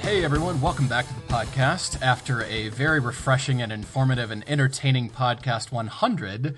Hey everyone, welcome back to the podcast. After a very refreshing and informative and entertaining podcast 100,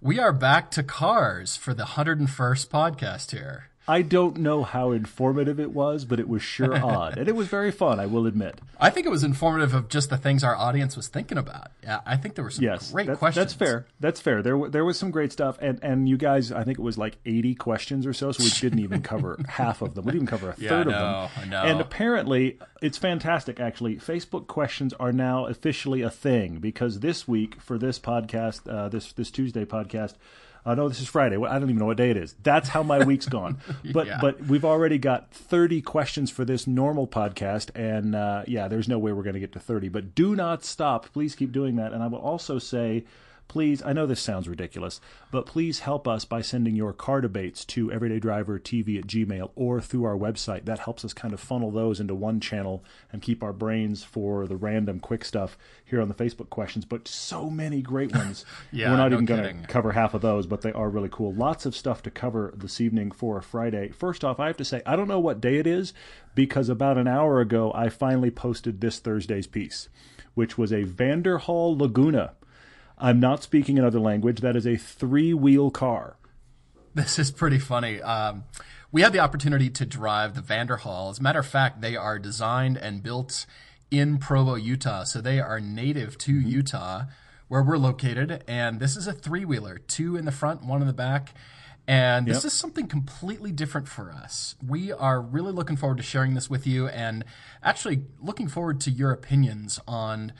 we are back to cars for the 101st podcast here. I don't know how informative it was, but it was sure odd. And it was very fun, I will admit. I think it was informative of just the things our audience was thinking about. Yeah, I think there were some great questions. That's fair. That's fair. There was some great stuff. And you guys, I think it was like 80 questions or so we didn't even cover half of them. We didn't even cover a third of them. I know. And apparently, it's fantastic, actually. Facebook questions are now officially a thing because this week for this podcast, this Tuesday podcast, no, this is Friday. I don't even know what day it is. That's how my week's gone. But but we've already got 30 questions for this normal podcast. And there's no way we're going to get to 30. But do not stop. Please keep doing that. And I will also say, please, I know this sounds ridiculous, but please help us by sending your car debates to everydaydrivertv@gmail.com or through our website. That helps us kind of funnel those into one channel and keep our brains for the random quick stuff here on the Facebook questions. But so many great ones. We're not even going to cover half of those, but they are really cool. Lots of stuff to cover this evening for a Friday. First off, I have to say, I don't know what day it is because about an hour ago, I finally posted this Thursday's piece, which was a Vanderhall Laguna. I'm not speaking another language. That is a three-wheel car. This is pretty funny. We had the opportunity to drive the Vanderhall. As a matter of fact, they are designed and built in Provo, Utah. So they are native to Utah, where we're located. And this is a three-wheeler, two in the front, one in the back. And this is something completely different for us. We are really looking forward to sharing this with you and actually looking forward to your opinions on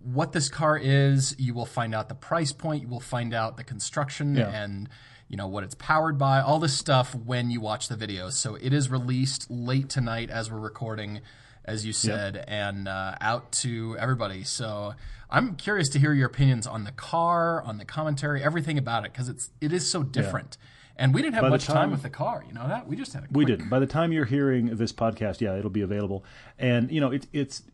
what this car is. You will find out the price point. You will find out the construction and, you know, what it's powered by, all this stuff when you watch the video. So it is released late tonight as we're recording, as you said, and out to everybody. So I'm curious to hear your opinions on the car, on the commentary, everything about it, because it is so different. Yeah. And we didn't have much time with the car, you know that? We just had a quick... We didn't. By the time you're hearing this podcast, it'll be available. And, you know, it's...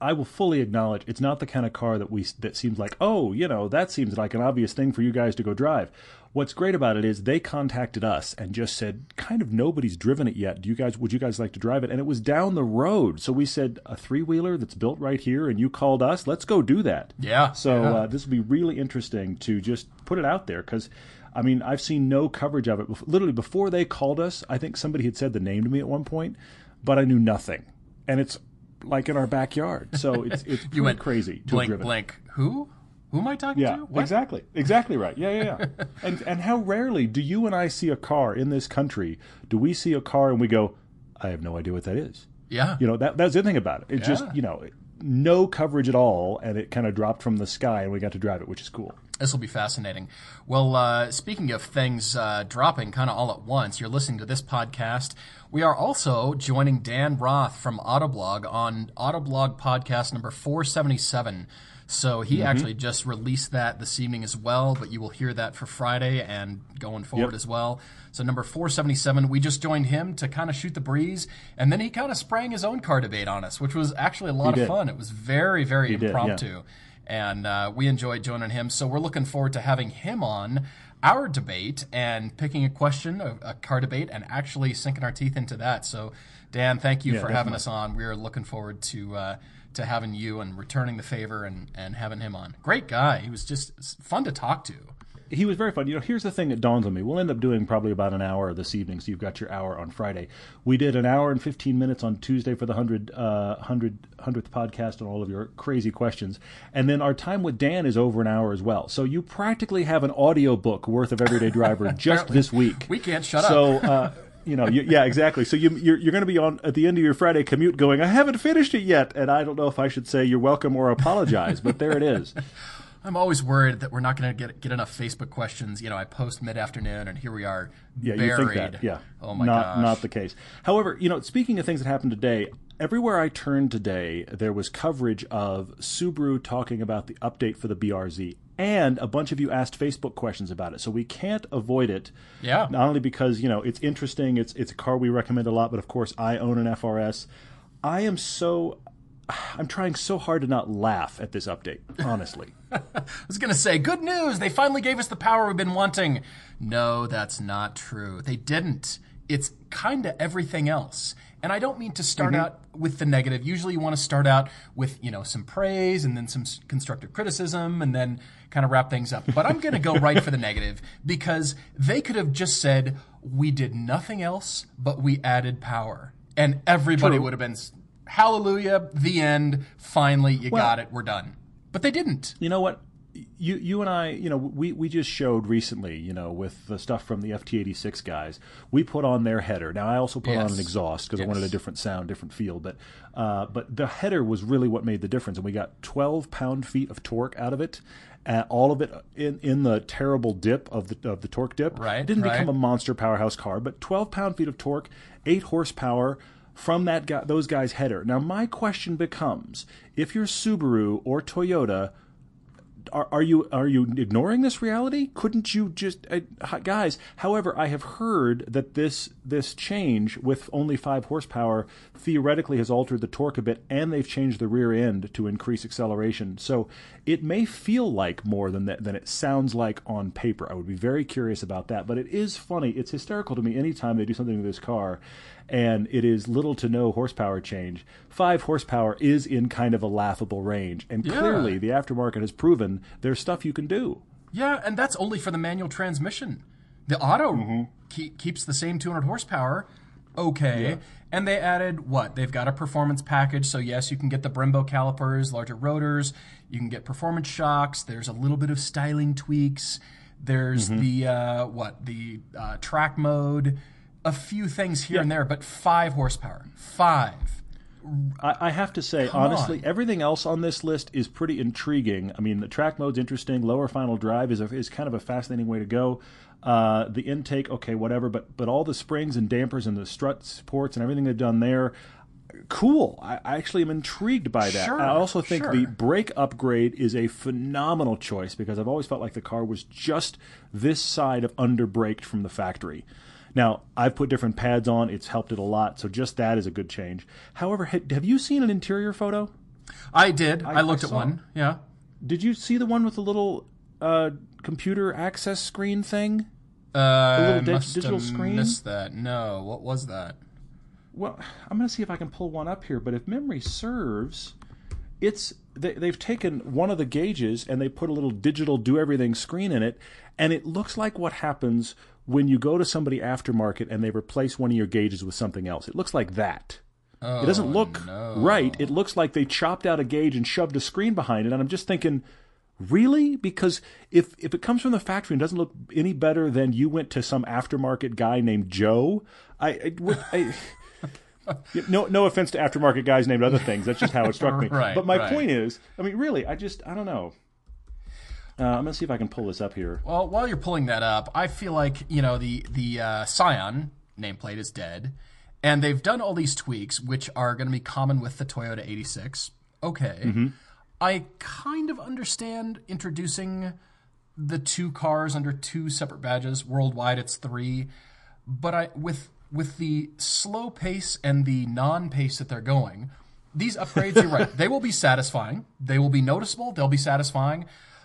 I will fully acknowledge it's not the kind of car that seems like, oh, you know, that seems like an obvious thing for you guys to go drive. What's great about it is they contacted us and just said, kind of nobody's driven it yet. Would you guys like to drive it? And it was down the road. So we said, a three-wheeler that's built right here and you called us, let's go do that. Yeah. So this will be really interesting to just put it out there because, I mean, I've seen no coverage of it. Literally before they called us, I think somebody had said the name to me at one point, but I knew nothing. And it's like in our backyard, so it's you went crazy. Blank, blank. Who am I talking to? What? Exactly right. Yeah. and how rarely do you and I see a car in this country? Do we see a car and we go, I have no idea what that is? Yeah, you know that's the thing about it. It's just no coverage at all, and it kind of dropped from the sky, and we got to drive it, which is cool. This will be fascinating. Well, speaking of things dropping kind of all at once, you're listening to this podcast. We are also joining Dan Roth from Autoblog on Autoblog podcast number 477. So he actually just released that this evening as well, but you will hear that for Friday and going forward as well. So number 477, we just joined him to kind of shoot the breeze, and then he kind of sprang his own car debate on us, which was actually a lot of fun. It was very, very impromptu. And we enjoyed joining him. So we're looking forward to having him on our debate and picking a question, a car debate, and actually sinking our teeth into that. So, Dan, thank you for having us on. We're looking forward to having you and returning the favor and having him on. Great guy. He was just fun to talk to. He was very fun. You know, here's the thing that dawns on me. We'll end up doing probably about an hour this evening, so you've got your hour on Friday. We did an hour and 15 minutes on Tuesday for the 100th podcast and all of your crazy questions. And then our time with Dan is over an hour as well. So you practically have an audio book worth of Everyday Driver just this week. We can't shut up. So, you know, exactly. So you're going to be on at the end of your Friday commute going, I haven't finished it yet. And I don't know if I should say you're welcome or apologize, but there it is. I'm always worried that we're not going to get enough Facebook questions. You know, I post mid-afternoon, and here we are, buried. You think that, oh my gosh. Not the case. However, you know, speaking of things that happened today, everywhere I turned today, there was coverage of Subaru talking about the update for the BRZ. And a bunch of you asked Facebook questions about it, so we can't avoid it. Yeah. Not only because, you know, it's interesting, it's a car we recommend a lot, but of course I own an FRS. I'm trying so hard to not laugh at this update, honestly. I was going to say, good news, they finally gave us the power we've been wanting. No, that's not true. They didn't. It's kind of everything else. And I don't mean to start out with the negative. Usually you want to start out with, you know, some praise and then some constructive criticism and then kind of wrap things up. But I'm going to go right for the negative, because they could have just said, we did nothing else, but we added power. And everybody would have been, hallelujah, the end, finally, you got it, we're done. But they didn't. You know what? You and I, you know, we just showed recently, you know, with the stuff from the FT86 guys, we put on their header. Now, I also put on an exhaust because I wanted a different sound, different feel. But the header was really what made the difference. And we got 12 pound-feet of torque out of it, all of it in the terrible dip of the torque dip. Right, it didn't become a monster powerhouse car, but 12 pound-feet of torque, 8 horsepower from that guy, those guys' header. Now, my question becomes, if you're Subaru or Toyota, Are you ignoring this reality? Couldn't you just guys? However, I have heard that this change with only 5 horsepower theoretically has altered the torque a bit, and they've changed the rear end to increase acceleration. So it may feel like more than it sounds like on paper. I would be very curious about that. But it is funny. It's hysterical to me anytime they do something to this car, and it is little to no horsepower change. 5 horsepower is in kind of a laughable range, and clearly the aftermarket has proven there's stuff you can do. Yeah, and that's only for the manual transmission. The auto keeps the same 200 horsepower. Okay. Yeah. And they added what? They've got a performance package, so yes, you can get the Brembo calipers, larger rotors, you can get performance shocks, there's a little bit of styling tweaks, there's the track mode, a few things here and there, but 5 horsepower. 5. I have to say, honestly, everything else on this list is pretty intriguing. I mean, the track mode's interesting. Lower final drive is kind of a fascinating way to go. The intake, okay, whatever. But all the springs and dampers and the strut supports and everything they've done there, cool. I actually am intrigued by that. Sure, I also think the brake upgrade is a phenomenal choice, because I've always felt like the car was just this side of under-braked from the factory. Now, I've put different pads on. It's helped it a lot. So just that is a good change. However, have you seen an interior photo? I did. I looked at one. Yeah. Did you see the one with the little computer access screen thing? The little digital screen? I missed that. No. What was that? Well, I'm going to see if I can pull one up here. But if memory serves, it's they've taken one of the gauges and they put a little digital do-everything screen in it. And it looks like what happens when you go to somebody aftermarket and they replace one of your gauges with something else. It looks like that. Oh, it doesn't look right. It looks like they chopped out a gauge and shoved a screen behind it. And I'm just thinking, really? Because if it comes from the factory and doesn't look any better than you went to some aftermarket guy named Joe, no offense to aftermarket guys named other things. That's just how it struck me. But my point is, I mean, really, I don't know. I'm going to see if I can pull this up here. Well, while you're pulling that up, I feel like, you know, the Scion nameplate is dead, and they've done all these tweaks, which are going to be common with the Toyota 86. Okay. I kind of understand introducing the 2 cars under 2 separate badges. Worldwide, it's 3. But with the slow pace and the non-pace that they're going, these upgrades, you're right, they will be satisfying. They will be noticeable. They'll be satisfying.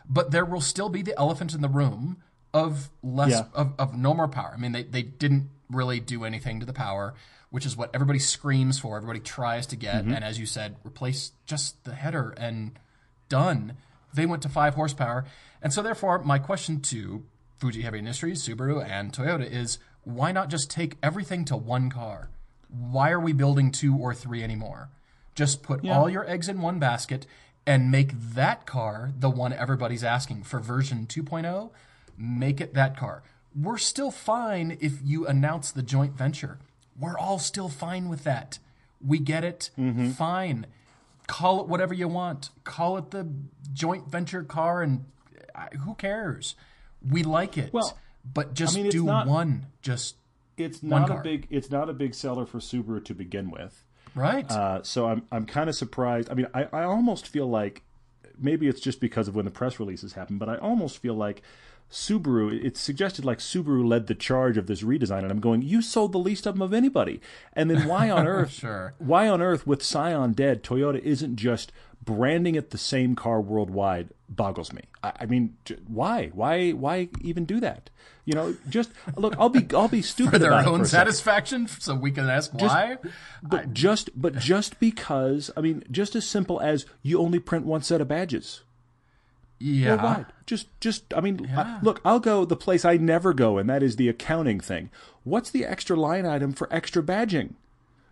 But there will still be the elephant in the room of no more power. I mean, they didn't really do anything to the power, which is what everybody screams for, everybody tries to get. And as you said, replace just the header and done. They went to 5 horsepower. And so therefore, my question to Fuji Heavy Industries, Subaru, and Toyota is, why not just take everything to one car? Why are we building 2 or 3 anymore? Just put all your eggs in one basket and make that car the one everybody's asking for. Version 2.0, make it that car. We're still fine if you announce the joint venture. We're all still fine with that. We get it. Fine. Call it whatever you want. Call it the joint venture car and who cares? We like it. Well, but just do one. It's not a big. It's not a big seller for Subaru to begin with, right? So I'm kind of surprised. I mean, I almost feel like maybe it's just because of when the press releases happened, but I almost feel like Subaru. It's suggested like Subaru led the charge of this redesign, and I'm going, you sold the least of them of anybody. And then why on earth? Sure. Why on earth, with Scion dead, Toyota isn't just branding it the same car worldwide? Boggles me. I mean, why even do that? You know, just look. I'll be stupid for their about own it for satisfaction, so we can ask just, why. But just because, I mean, just as simple as you only print one set of badges. Yeah. Worldwide. Just. I mean, yeah. Look. I'll go the place I never go, and that is the accounting thing. What's the extra line item for extra badging?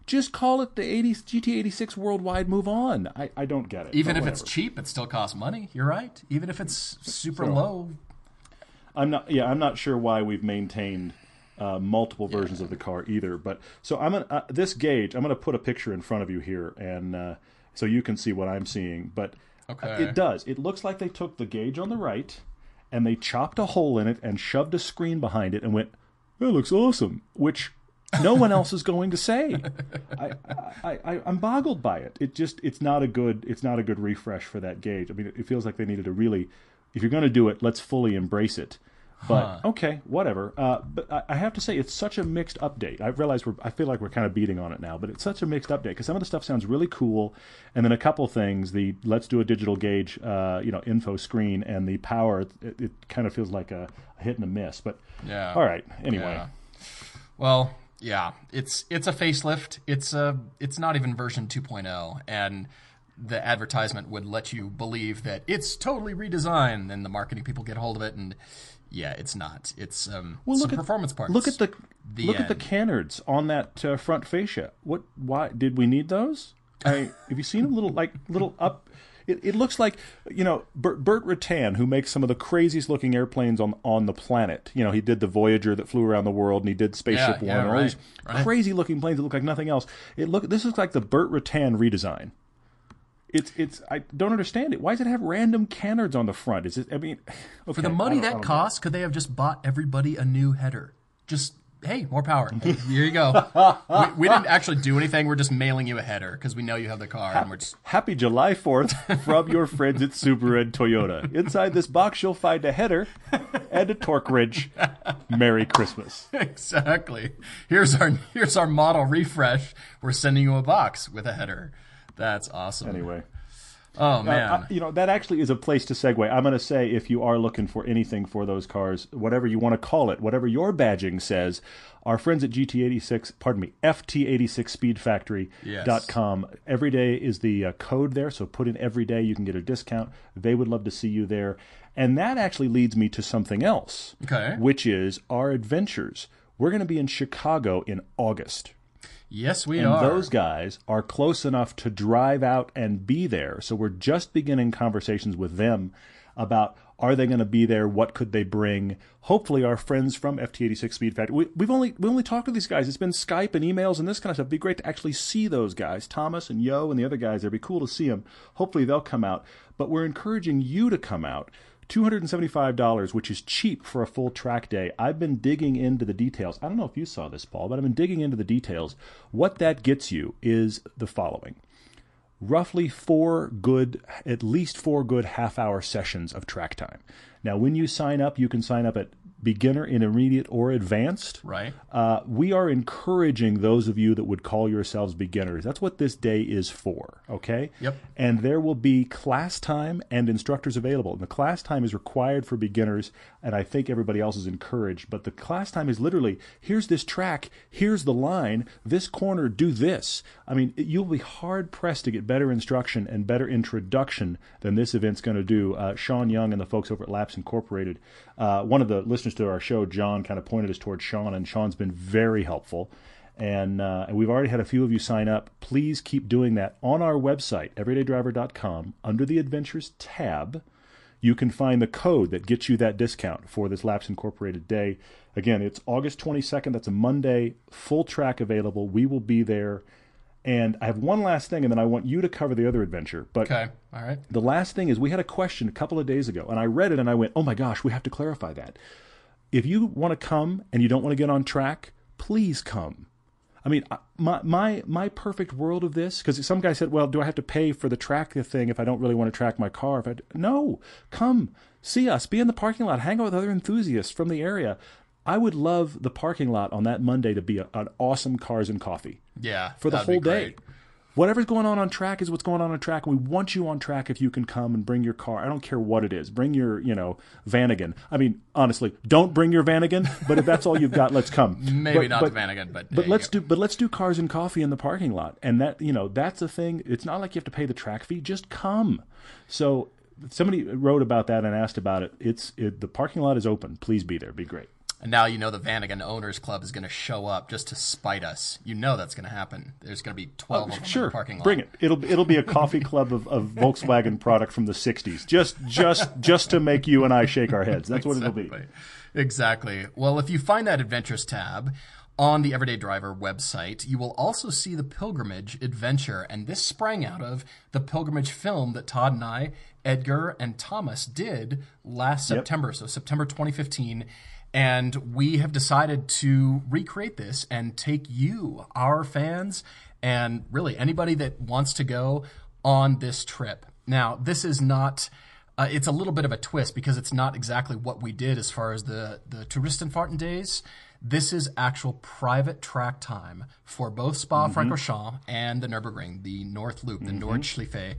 Just call it the GT86 Worldwide, move on. I don't get it. Even if it's cheap, it still costs money. You're right. Even if it's super low. I'm not sure why we've maintained multiple versions of the car either. But so I'm gonna, this gauge, I'm going to put a picture in front of you here, and so you can see what I'm seeing. But it does. It looks like they took the gauge on the right, and they chopped a hole in it and shoved a screen behind it and went, that looks awesome, which... no one else is going to say. I'm boggled by it. It's not a good refresh for that gauge. I mean, it feels like they needed to really, if you're going to do it, let's fully embrace it. But okay, whatever. But I have to say, it's such a mixed update. I realize I feel like we're kind of beating on it now, but it's such a mixed update because some of the stuff sounds really cool, and then a couple things. The let's do a digital gauge, info screen, and the power. It kind of feels like a hit and a miss. But yeah. All right. Anyway. Yeah. Well. Yeah, it's a facelift. It's not even version 2.0, and the advertisement would let you believe that it's totally redesigned. Then the marketing people get hold of it, and yeah, it's not. It's some performance parts. Look at the canards on that front fascia. What? Why did we need those? Have you seen a little up? It looks like, Burt Rutan, who makes some of the craziest looking airplanes on the planet. You know, he did the Voyager that flew around the world, and he did Spaceship One, and all these crazy looking planes that look like nothing else. This looks like the Burt Rutan redesign. I don't understand it. Why does it have random canards on the front? For the money that costs, could they have just bought everybody a new header? Just, hey, more power. Hey, here you go. we didn't actually do anything. We're just mailing you a header because we know you have the car. And we're just... Happy July 4th from your friends at Subaru and Toyota. Inside this box, you'll find a header and a torque wrench. Merry Christmas. Exactly. Here's our model refresh. We're sending you a box with a header. That's awesome. Anyway. Oh, man. That actually is a place to segue. I'm going to say, if you are looking for anything for those cars, whatever you want to call it, whatever your badging says, our friends at FT86SpeedFactory.com. Yes. Every day is the code there, so put in every day. You can get a discount. They would love to see you there. And that actually leads me to something else, which is our adventures. We're going to be in Chicago in August. Yes, we are. And those guys are close enough to drive out and be there. So we're just beginning conversations with them about, are they going to be there? What could they bring? Hopefully our friends from FT86 Speed Factory. We've only talked to these guys. It's been Skype and emails and this kind of stuff. It'd be great to actually see those guys, Thomas and Yo and the other guys. It'd be cool to see them. Hopefully they'll come out. But we're encouraging you to come out. $275, which is cheap for a full track day. I've been digging into the details. I don't know if you saw this, Paul, but I've been digging into the details. What that gets you is the following. Roughly at least four good half-hour sessions of track time. Now, when you sign up, you can sign up at beginner, intermediate, or advanced. Right. We are encouraging those of you that would call yourselves beginners. That's what this day is for, okay? Yep. And there will be class time and instructors available. And the class time is required for beginners, and I think everybody else is encouraged. But the class time is literally, here's this track, here's the line, this corner, do this. I mean, you'll be hard-pressed to get better instruction and better introduction than this event's going to do. Sean Young and the folks over at Laps Incorporated, one of the listeners to our show, John, kind of pointed us towards Sean, and Sean's been very helpful. And we've already had a few of you sign up. Please keep doing that. On our website, everydaydriver.com, under the Adventures tab, you can find the code that gets you that discount for this Laps Incorporated day. Again, it's August 22nd. That's a Monday. Full track available. We will be there. And I have one last thing, and then I want you to cover the other adventure. But okay. All right. The last thing is we had a question a couple of days ago, and I read it, and I went, oh, my gosh, we have to clarify that. If you want to come and you don't want to get on track, please come. I mean, my perfect world of this, because some guy said, well, do I have to pay for the track thing if I don't really want to track my car? If I, no, come, see us, be in the parking lot, hang out with other enthusiasts from the area. I would love the parking lot on that Monday to be an awesome Cars and Coffee. Yeah, for the whole day. Whatever's going on track is what's going on track. We want you on track if you can come and bring your car. I don't care what it is. Bring your, Vanagon. I mean, honestly, don't bring your Vanagon, but if that's all you've got, let's come. But let's do Cars and Coffee in the parking lot. And that, that's the thing. It's not like you have to pay the track fee. Just come. So somebody wrote about that and asked about it. The parking lot is open. Please be there. Be great. And now the Vanagon Owners Club is going to show up just to spite us. That's going to happen. There's going to be 12 of them in the parking lot. Bring it. It'll be a coffee club of Volkswagen product from the 60s, just to make you and I shake our heads. That's what it'll be. Exactly. Well, if you find that Adventures tab on the Everyday Driver website, you will also see the Pilgrimage Adventure. And this sprang out of the Pilgrimage film that Todd and I, Edgar and Thomas, did last September. So September 2015. And we have decided to recreate this and take you, our fans, and really anybody that wants to go on this trip. Now, this is not it's a little bit of a twist because it's not exactly what we did as far as the Touristenfahrten days. This is actual private track time for both Spa-Francorchamps and the Nürburgring, the North Loop, the Nordschleife.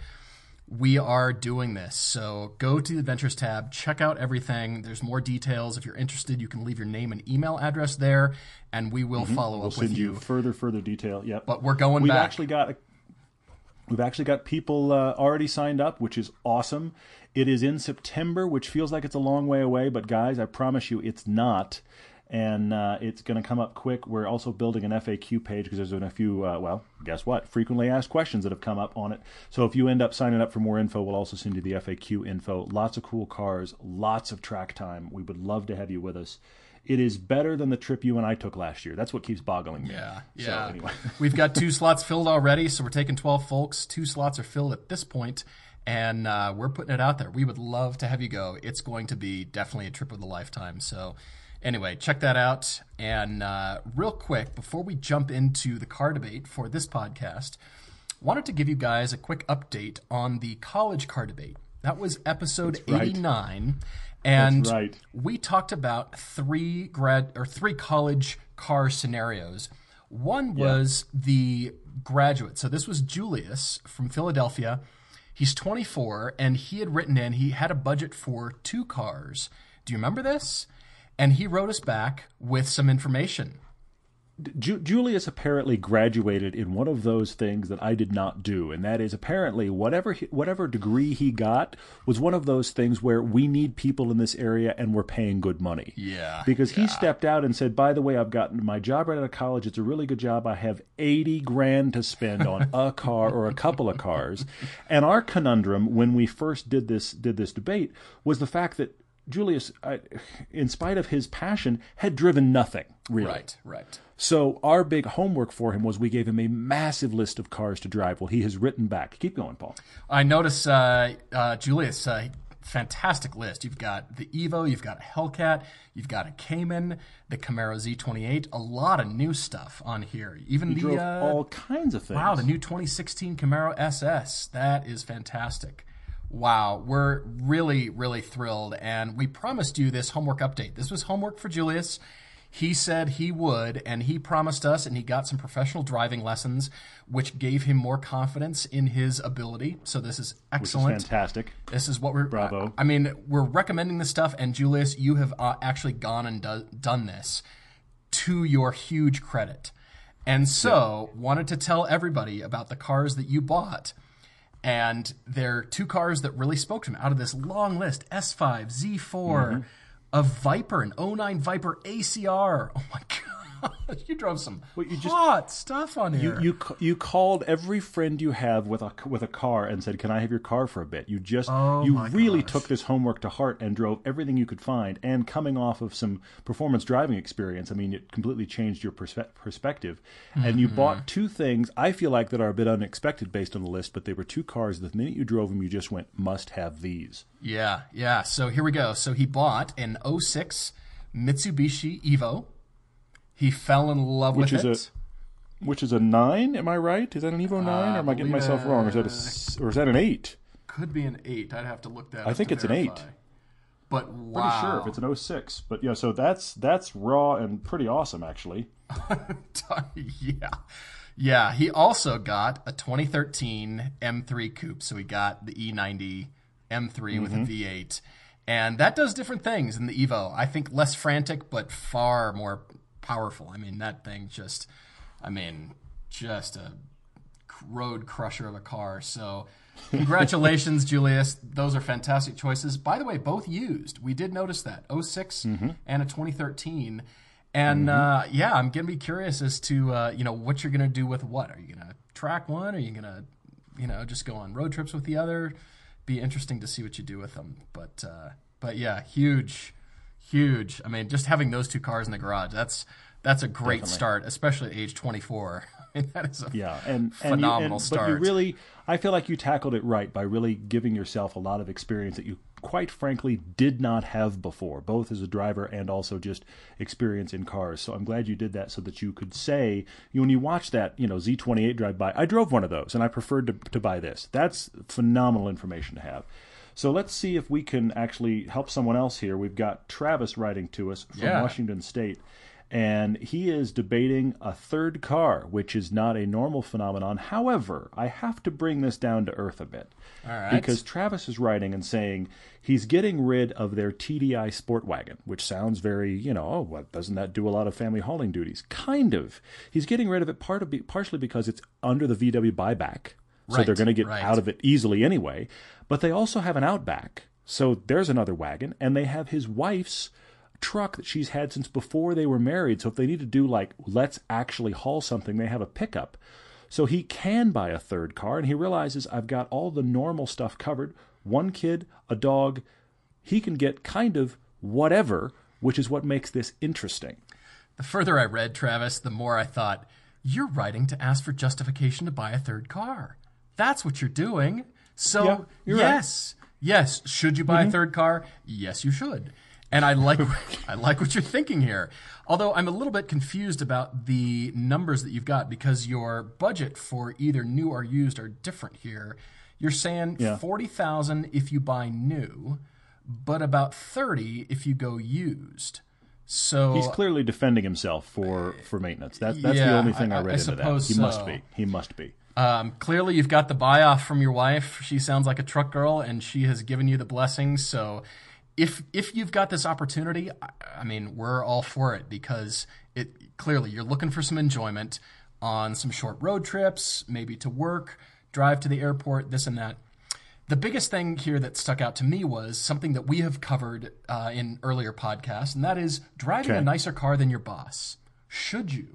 We are doing this, so go to the Adventures tab, check out everything. There's more details. If you're interested, you can leave your name and email address there, and we will follow up with you. We'll send you further detail, But we're going back. We've actually got people already signed up, which is awesome. It is in September, which feels like it's a long way away, but guys, I promise you it's not. And it's going to come up quick. We're also building an FAQ page because there's been a few, guess what? Frequently asked questions that have come up on it. So if you end up signing up for more info, we'll also send you the FAQ info. Lots of cool cars, lots of track time. We would love to have you with us. It is better than the trip you and I took last year. That's what keeps boggling me. Yeah. So anyway. We've got 2 slots filled already, so we're taking 12 folks. 2 slots are filled at this point. And we're putting it out there. We would love to have you go. It's going to be definitely a trip of a lifetime. So anyway, check that out. And real quick, before we jump into the car debate for this podcast, wanted to give you guys a quick update on the college car debate. That was episode 89. And we talked about 3 college car scenarios. One was the graduate. So this was Julius from Philadelphia. He's 24, and he had written in, he had a budget for 2 cars. Do you remember this? And he wrote us back with some information. Julius apparently graduated in one of those things that I did not do, and that is apparently whatever degree he got was one of those things where we need people in this area and we're paying good money. Yeah. Because he stepped out and said, by the way, I've gotten my job right out of college. It's a really good job. I have $80,000 to spend on a car or a couple of cars. And our conundrum when we first did this debate was the fact that Julius, in spite of his passion, had driven nothing, really. Right. So our big homework for him was we gave him a massive list of cars to drive. Well, he has written back. Keep going, Paul. I notice, Julius, fantastic list. You've got the Evo, you've got a Hellcat, you've got a Cayman, the Camaro Z28, a lot of new stuff on here. Even he drove all kinds of things. Wow, the new 2016 Camaro SS. That is fantastic. Wow, we're really, really thrilled, and we promised you this homework update. This was homework for Julius. He said he would, and he promised us, and he got some professional driving lessons, which gave him more confidence in his ability, so this is excellent. Which is fantastic. This is what we're... Bravo. I mean, we're recommending this stuff, and Julius, you have actually gone and done this to your huge credit, and so wanted to tell everybody about the cars that you bought. And there are 2 cars that really spoke to him out of this long list, S5, Z4, a Viper, an 09 Viper ACR. Oh, my God. You drove some hot stuff on here. You called every friend you have with a car and said, "Can I have your car for a bit?" You just took this homework to heart and drove everything you could find. And coming off of some performance driving experience, I mean, it completely changed your perspective. Mm-hmm. And you bought two things I feel like that are a bit unexpected based on the list, but they were two cars. The minute you drove them, you just went, "Must have these." Yeah, yeah. So here we go. So he bought an 06 Mitsubishi Evo. He fell in love with it. Which is a 9, am I right? Is that an Evo 9? Or am I getting myself wrong? Or is that an 8? Could be an 8. I'd have to look that up. I think it's an 8. But wow. Pretty sure if it's an 06. But yeah, so that's raw and pretty awesome, actually. Yeah. Yeah, he also got a 2013 M3 Coupe. So he got the E90 M3 with a V8. And that does different things in the Evo. I think less frantic, but far more powerful. I mean, that thing just a road crusher of a car. So congratulations, Julius. Those are fantastic choices. By the way, both used. We did notice that. 06 and a 2013. And I'm going to be curious as to, what you're going to do with what. Are you going to track one? Are you going to, just go on road trips with the other? Be interesting to see what you do with them. But yeah, huge. I mean, just having those two cars in the garage, that's a great start, especially at age 24. I mean, that is a phenomenal start. But you really, I feel like you tackled it right by really giving yourself a lot of experience that you quite frankly did not have before, both as a driver and also just experience in cars. So I'm glad you did that so that you could say, when you watch that, Z28 drive by, I drove one of those and I preferred to buy this. That's phenomenal information to have. So let's see if we can actually help someone else here. We've got Travis writing to us from Washington State, and he is debating a third car, which is not a normal phenomenon. However, I have to bring this down to earth a bit. All right. Because Travis is writing and saying he's getting rid of their TDI Sport Wagon, which sounds very, doesn't that do a lot of family hauling duties? Kind of. He's getting rid of it partially because it's under the VW buyback. So they're going to get out of it easily anyway. But they also have an Outback. So there's another wagon. And they have his wife's truck that she's had since before they were married. So if they need to do, let's actually haul something, they have a pickup. So he can buy a third car. And he realizes, I've got all the normal stuff covered. One kid, a dog. He can get kind of whatever, which is what makes this interesting. The further I read, Travis, the more I thought, you're writing to ask for justification to buy a third car. That's what you're doing. So, yes. Should you buy a third car? Yes, you should. And I like what you're thinking here. Although I'm a little bit confused about the numbers that you've got because your budget for either new or used are different here. You're saying $40,000 if you buy new, but about $30,000 if you go used. So he's clearly defending himself for maintenance. That's the only thing I read into that. He must be. Clearly, you've got the buy-off from your wife. She sounds like a truck girl, and she has given you the blessings. So if you've got this opportunity, I mean, we're all for it because clearly you're looking for some enjoyment on some short road trips, maybe to work, drive to the airport, this and that. The biggest thing here that stuck out to me was something that we have covered in earlier podcasts, and that is driving a nicer car than your boss. Should you?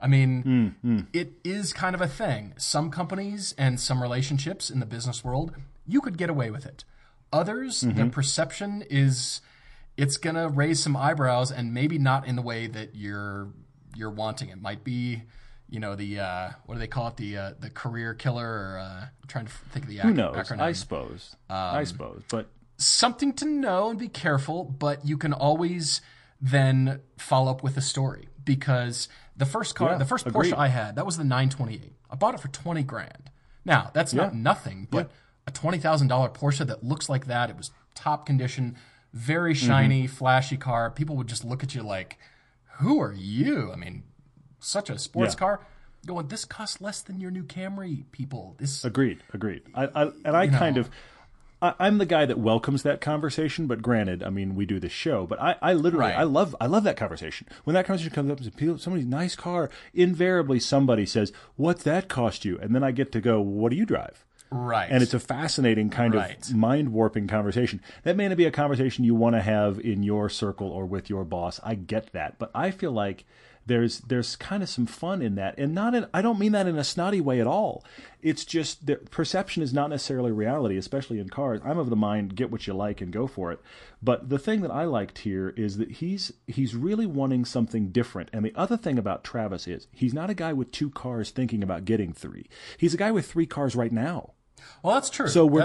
I mean, it is kind of a thing. Some companies and some relationships in the business world, you could get away with it. Others, the perception is it's going to raise some eyebrows and maybe not in the way that you're wanting. It might be, the what do they call it? The career killer or I'm trying to think of the acronym. Who knows? I suppose. But something to know and be careful, but you can always then follow up with a story because – the first car, the first Porsche I had, that was the 928. I bought it for $20,000. Now, that's not nothing, but a $20,000 Porsche that looks like that, it was top condition, very shiny, flashy car. People would just look at you like, who are you? I mean, such a sports car. Going, this costs less than your new Camry, people. This Agreed. I'm the guy that welcomes that conversation, but granted, I mean, we do this show, but I love that conversation. When that conversation comes up and says, somebody's nice car, invariably somebody says, what's that cost you? And then I get to go, what do you drive? Right. And it's a fascinating kind of mind-warping conversation. That may not be a conversation you want to have in your circle or with your boss. I get that. But I feel like there's kind of some fun in that, and not in, I don't mean that in a snotty way at all. It's just that perception is not necessarily reality, especially in cars. I'm of the mind, get what you like and go for it. But the thing that I liked here is that he's really wanting something different. And the other thing about Travis is he's not a guy with two cars thinking about getting three. He's a guy with three cars right now. Well, that's true. So we're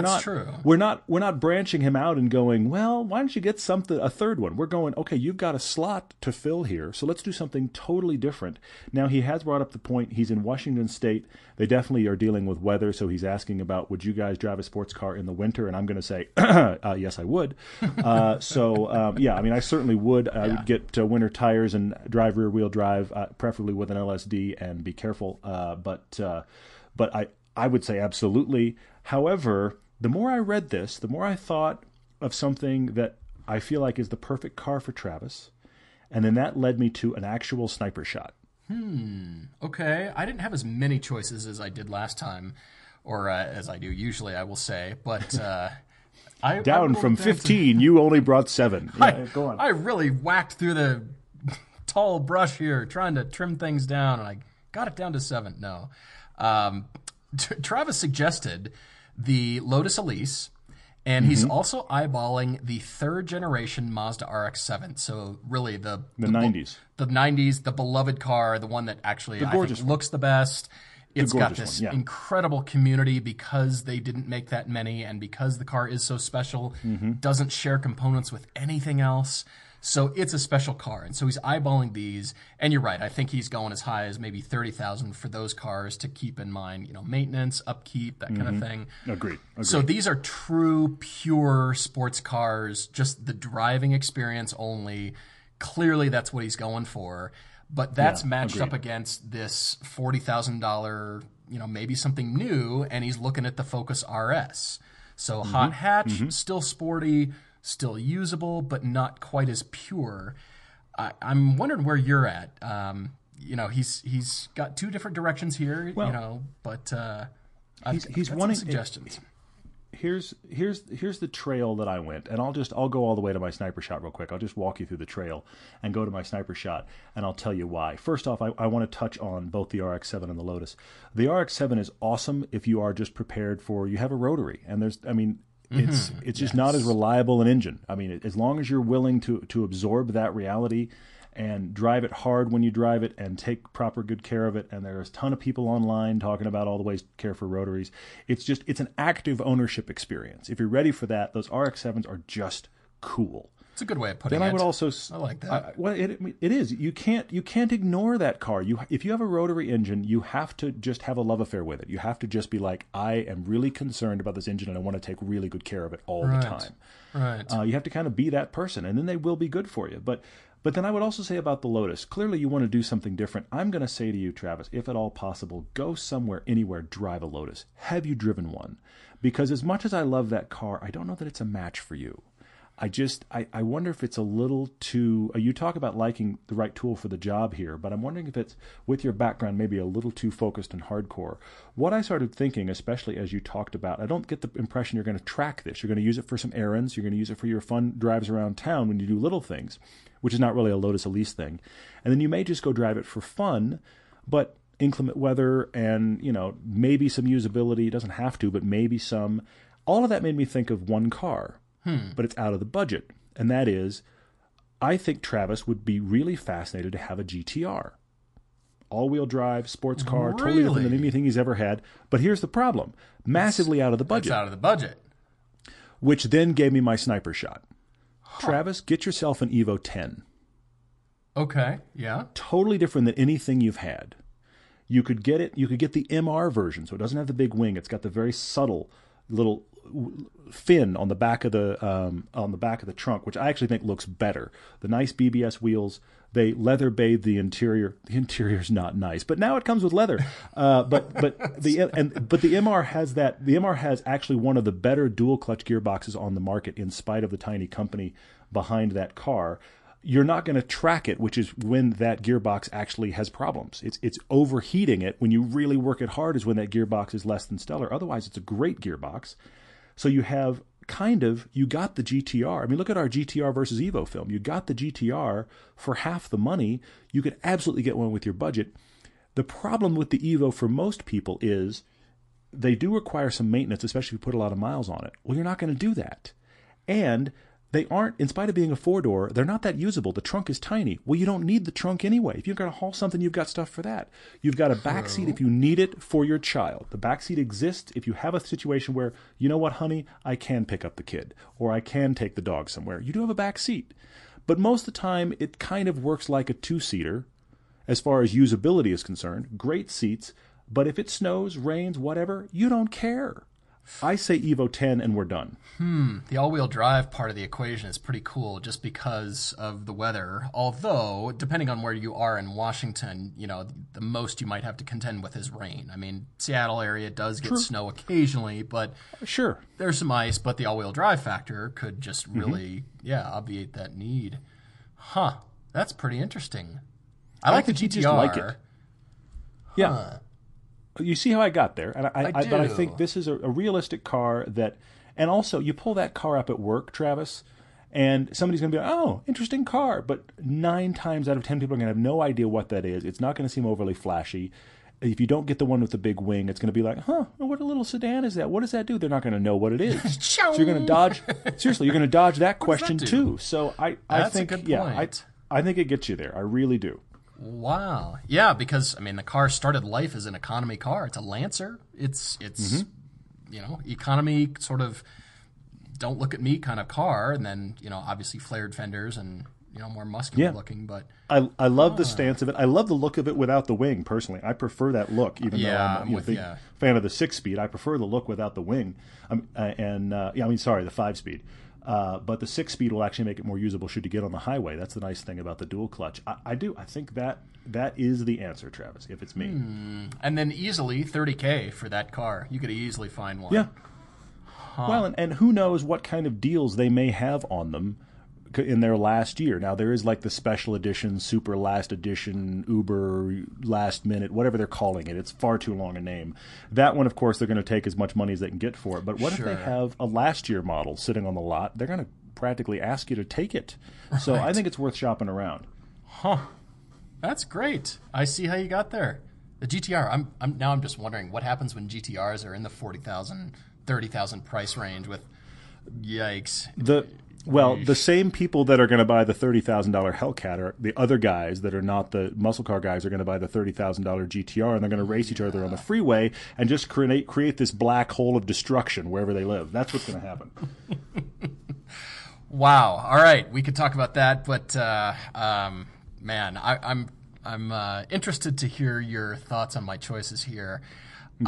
not branching him out and going, well, why don't you get something, a third one? We're going, okay, you've got a slot to fill here, so let's do something totally different. Now, he has brought up the point, he's in Washington State. They definitely are dealing with weather, so he's asking about, would you guys drive a sports car in the winter? And I'm going to say, yes, I would. Yeah, I mean, I certainly would. I would get winter tires and drive rear-wheel drive, preferably with an LSD, and be careful. But I would say absolutely. However, the more I read this, the more I thought of something that I feel like is the perfect car for Travis. And then that led me to an actual sniper shot. Okay. I didn't have as many choices as I did last time, or as I do usually, I will say. But I from 15, you only brought 7. Yeah, go on. I really whacked through the tall brush here trying to trim things down, and I got it down to 7. No. Travis suggested the Lotus Elise, and he's also eyeballing the third generation Mazda RX-7. So really the 90s. The 90s, the beloved car, the one that actually I think looks the best. It's got this incredible community because they didn't make that many, and because the car is so special, doesn't share components with anything else. So it's a special car, and so he's eyeballing these. And you're right; I think he's going as high as maybe $30,000 for those cars to keep in mind, you know, maintenance, upkeep, that kind of thing. Agreed. So these are true, pure sports cars, just the driving experience only. Clearly, that's what he's going for. But that's matched up against this $40,000, you know, maybe something new, and he's looking at the Focus RS. So hot hatch, still sporty. Still usable, but not quite as pure. I'm wondering where you're at. You know, he's got two different directions here. Well, you know, but he's wanting suggestions. Here's the trail that I went, and I'll go all the way to my sniper shot real quick. I'll just walk you through the trail and go to my sniper shot, and I'll tell you why. First off, I want to touch on both the RX-7 and the Lotus. The RX-7 is awesome if you are just prepared for, you have a rotary, and there's, I mean, it's just not as reliable an engine. I mean, as long as you're willing to absorb that reality and drive it hard when you drive it and take proper good care of it, and there's a ton of people online talking about all the ways to care for rotaries, it's an active ownership experience. If you're ready for that, those RX-7s are just cool. It's a good way of putting it. Then I would also, I like that. It is. You can't ignore that car. If you have a rotary engine, you have to just have a love affair with it. You have to just be like, I am really concerned about this engine, and I want to take really good care of it all the time. Right. You have to kind of be that person, and then they will be good for you. But then I would also say about the Lotus, clearly you want to do something different. I'm going to say to you, Travis, if at all possible, go somewhere, anywhere, drive a Lotus. Have you driven one? Because as much as I love that car, I don't know that it's a match for you. I wonder if it's a little too, you talk about liking the right tool for the job here, but I'm wondering if it's, with your background, maybe a little too focused and hardcore. What I started thinking, especially as you talked about, I don't get the impression you're going to track this. You're going to use it for some errands. You're going to use it for your fun drives around town when you do little things, which is not really a Lotus Elise thing. And then you may just go drive it for fun, but inclement weather and, you know, maybe some usability. It doesn't have to, but maybe some. All of that made me think of one car. But it's out of the budget, and that is, I think Travis would be really fascinated to have a GTR. All-wheel drive, sports car, totally different than anything he's ever had. But here's the problem. Massively out of the budget. It's out of the budget. Which then gave me my sniper shot. Huh. Travis, get yourself an Evo 10. Okay, yeah. Totally different than anything you've had. You could get it. You could get the MR version, so it doesn't have the big wing. It's got the very subtle little fin on the back of the trunk, which I actually think looks better. The nice BBS wheels, they leather bathe the interior. The interior's not nice, but now it comes with leather. But the MR has that. The MR has actually one of the better dual clutch gearboxes on the market, in spite of the tiny company behind that car. You're not going to track it, which is when that gearbox actually has problems. It's overheating it. When you really work it hard is when that gearbox is less than stellar. Otherwise, it's a great gearbox. So you have kind of, you got the GTR. I mean, look at our GTR versus Evo film. You got the GTR for half the money. You could absolutely get one with your budget. The problem with the Evo for most people is they do require some maintenance, especially if you put a lot of miles on it. Well, you're not going to do that. And they aren't, in spite of being a four-door, they're not that usable. The trunk is tiny. Well, you don't need the trunk anyway. If you're going to haul something, you've got stuff for that. You've got a backseat if you need it for your child. The backseat exists if you have a situation where, you know what, honey, I can pick up the kid, or I can take the dog somewhere. You do have a backseat. But most of the time, it kind of works like a two-seater as far as usability is concerned. Great seats. But if it snows, rains, whatever, you don't care. I say Evo 10 and we're done. The all-wheel drive part of the equation is pretty cool just because of the weather. Although, depending on where you are in Washington, you know, the most you might have to contend with is rain. I mean, Seattle area does get snow occasionally, but there's some ice, but the all-wheel drive factor could just really, obviate that need. That's pretty interesting. I like the GTR. Just like it. You see how I got there, and I but I think this is a realistic car that, and also you pull that car up at work, Travis, and somebody's going to be like, oh, interesting car, but 9 times out of 10 people are going to have no idea what that is. It's not going to seem overly flashy. If you don't get the one with the big wing, it's going to be like, huh, what a little sedan is that? What does that do? They're not going to know what it is. So you're going to dodge, seriously, you're going to dodge that question too. So I think, I think it gets you there. I really do. Wow. Yeah, because, I mean, the car started life as an economy car. It's a Lancer. It's you know, economy sort of don't look at me kind of car. And then, you know, obviously flared fenders and, you know, more muscular looking. But I love the stance of it. I love the look of it without the wing, personally. I prefer that look, even though I'm a big fan of the 6-speed. I prefer the look without the wing. The 5-speed. But the 6-speed will actually make it more usable should you get on the highway. That's the nice thing about the dual clutch. I think that is the answer, Travis, if it's me. And then easily $30K for that car. You could easily find one. Yeah. Well, and who knows what kind of deals they may have on them in their last year. Now, there is like the special edition, super last edition, uber last minute, whatever they're calling it. It's far too long a name. That one, of course, they're going to take as much money as they can get for it. But what if they have a last year model sitting on the lot? They're going to practically ask you to take it. So I think it's worth shopping around. That's great. I see how you got there. The GTR, I'm just wondering what happens when GTRs are in the $40,000, $30,000 price range with, yikes. Well, the same people that are going to buy the $30,000 Hellcat are the other guys that are not the muscle car guys are going to buy the $30,000 GTR, and they're going to race each other on the freeway and just create this black hole of destruction wherever they live. That's what's going to happen. Wow. All right. We could talk about that, but man, I'm interested to hear your thoughts on my choices here.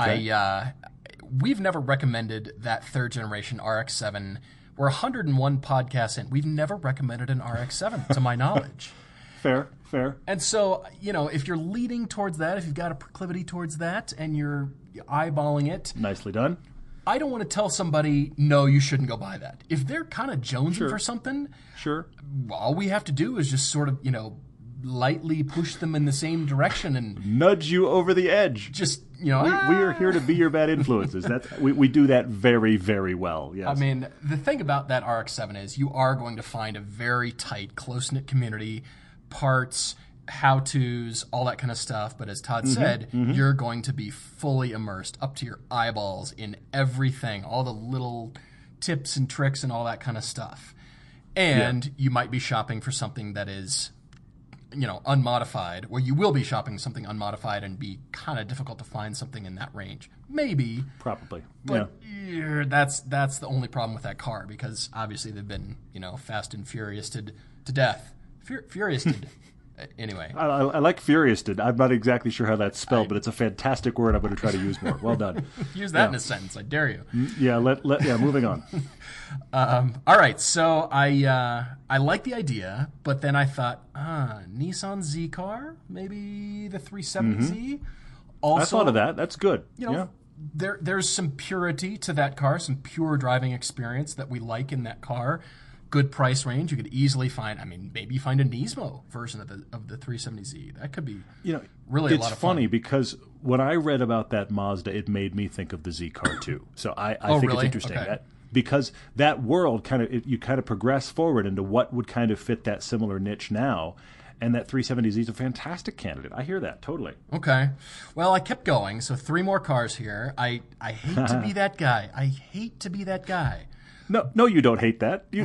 Okay. We've never recommended that third generation RX-7. We're 101 podcasts in. We've never recommended an RX-7, to my knowledge. Fair. And so, you know, if you're leading towards that, if you've got a proclivity towards that and you're eyeballing it. Nicely done. I don't want to tell somebody, no, you shouldn't go buy that. If they're kind of jonesing for something, all we have to do is just sort of, you know, lightly push them in the same direction and nudge you over the edge. Just, you know, we are here to be your bad influences. That's we do that very, very well. Yes. I mean, the thing about that RX-7 is you are going to find a very tight, close-knit community, parts, how-tos, all that kind of stuff. But as Todd said, you're going to be fully immersed up to your eyeballs in everything, all the little tips and tricks and all that kind of stuff. And you might be shopping for something that is, you know, unmodified, where you will be shopping something unmodified and be kind of difficult to find something in that range. Maybe. Probably. But that's the only problem with that car, because obviously they've been, you know, fast and furious-ed to death. Furious-ed. Anyway. I like furious-ed. I'm not exactly sure how that's spelled, but it's a fantastic word I'm going to try to use more. Well done. Use that in a sentence. I dare you. Moving on. All right. So I like the idea, but then I thought, Nissan Z car, maybe the 370Z. Also, I thought of that. That's good. You know, there's some purity to that car, some pure driving experience that we like in that car. Good price range. You could easily find, I mean, maybe find a Nismo version of the 370Z. That could be, you know, really a lot of fun. It's funny because when I read about that Mazda, it made me think of the Z car too. So I think it's interesting. Okay. That because that world kind of, you kind of progress forward into what would kind of fit that similar niche now. And that 370Z is a fantastic candidate. I hear that, totally. Okay. Well, I kept going, so three more cars here. I hate to be that guy. I hate to be that guy. No, you don't hate that. You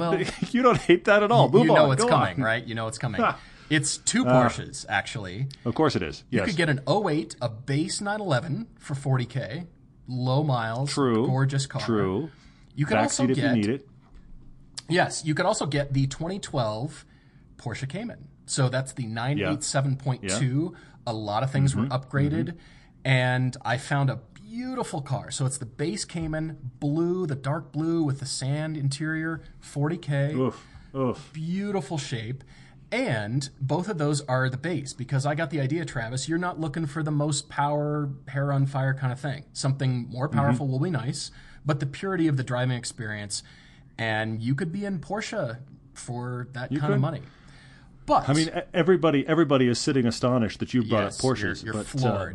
don't hate that at all. Move on. You know it's coming, right? You know it's coming. It's two Porsches, actually. Of course it is, yes. You could get an 08, a base 911 for $40K, low miles, gorgeous car. True. You could also get, if you need it. Yes, you could also get the 2012 Porsche Cayman. So that's the 987.2. Yeah. A lot of things were upgraded. And I found a beautiful car. So it's the base Cayman, blue, the dark blue with the sand interior, $40K. Oof. Beautiful shape. And both of those are the base, because I got the idea, Travis, you're not looking for the most power, hair on fire kind of thing. Something more powerful will be nice, but the purity of the driving experience. And you could be in Porsche for that kind of money. But, I mean, everybody is sitting astonished that you brought up Porsches. You're floored.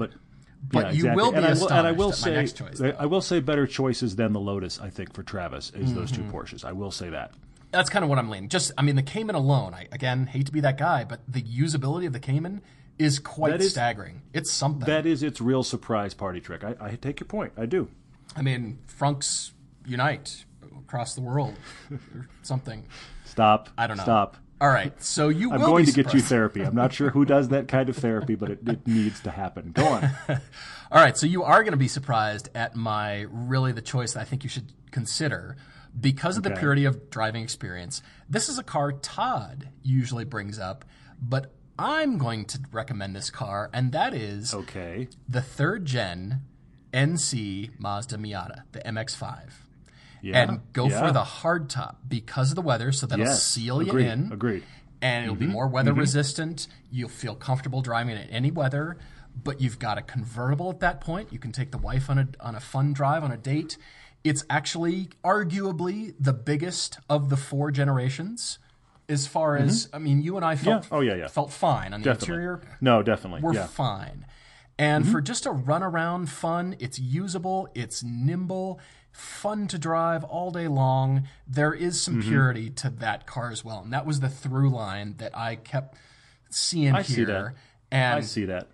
But yeah, you will be astonished. And I will say, my next choice, I will say, better choices than the Lotus, I think, for Travis is those two Porsches. I will say that. That's kind of what I'm leaning. Just, I mean, the Cayman alone. I again hate to be that guy, but the usability of the Cayman is quite staggering. It's something. That is its real surprise party trick. I take your point. I do. I mean, Francs unite across the world, or something. Stop. I don't know. Stop. All right, so you will be surprised. I'm going to get you therapy. I'm not sure who does that kind of therapy, but it needs to happen. Go on. All right, so you are going to be surprised at my, really, the choice that I think you should consider. Because of the purity of driving experience, this is a car Todd usually brings up, but I'm going to recommend this car, and that is the third-gen NC Mazda Miata, the MX-5. Yeah. And go for the hard top because of the weather, so that'll seal you in. Agreed. And it'll be more weather resistant. You'll feel comfortable driving it in any weather. But you've got a convertible at that point. You can take the wife on a fun drive, on a date. It's actually arguably the biggest of the four generations as far as, I mean, you and I felt, felt fine on the interior. No, definitely. We're fine. And for just a run-around fun, it's usable, it's nimble, fun to drive all day long. There is some purity to that car as well. And that was the through line that I kept seeing here. See that. And I see that.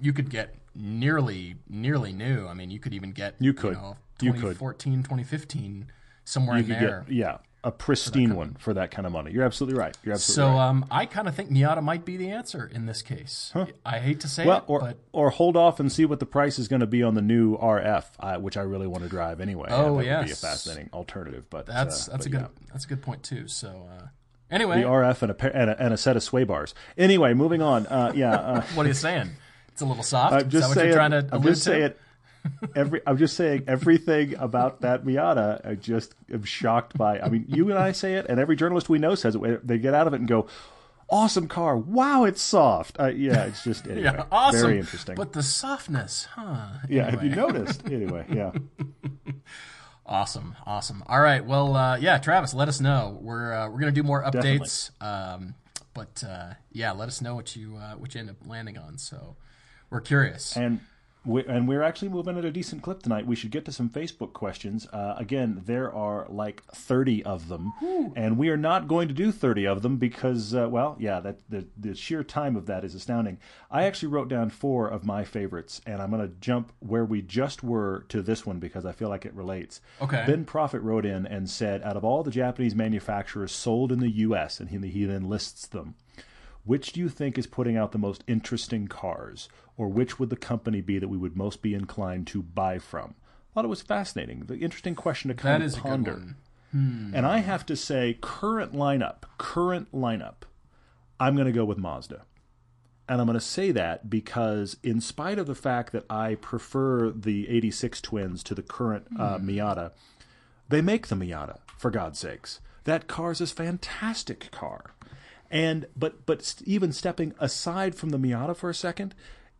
You could get nearly new. I mean, you could even get 2014, 2015, somewhere in there. Get, a pristine one for that kind of money. You're absolutely right. So I kind of think Miata might be the answer in this case. I hate to say or hold off and see what the price is going to be on the new RF, which I really want to drive anyway. That would be a fascinating alternative. But that's a good point too. So anyway, the RF and a set of sway bars. Anyway, moving on. What are you saying? It's a little soft. I'm just saying. I'm just saying everything about that Miata. I just am shocked by. I mean, you and I say it, and every journalist we know says it. They get out of it and go, "Awesome car! Wow, it's soft." It's just anyway. Awesome. Very interesting. But the softness, huh? Anyway. Yeah. Have you noticed? Anyway, yeah. Awesome. All right. Well, Travis, let us know. We're gonna do more updates. Let us know what you end up landing on. So we're curious. And we're actually moving at a decent clip tonight. We should get to some Facebook questions. Again, there are like 30 of them. Ooh. And we are not going to do 30 of them because, the sheer time of that is astounding. I actually wrote down 4 of my favorites, and I'm going to jump where we just were to this one because I feel like it relates. Okay. Ben Prophet wrote in and said, out of all the Japanese manufacturers sold in the U.S., and he then lists them, which do you think is putting out the most interesting cars, or which would the company be that we would most be inclined to buy from? I thought it was fascinating. The interesting question to kind of ponder. That is a good one. And I have to say, current lineup, I'm going to go with Mazda. And I'm going to say that because in spite of the fact that I prefer the 86 twins to the current Miata, they make the Miata, for God's sakes. That car's a fantastic car. But even stepping aside from the Miata for a second,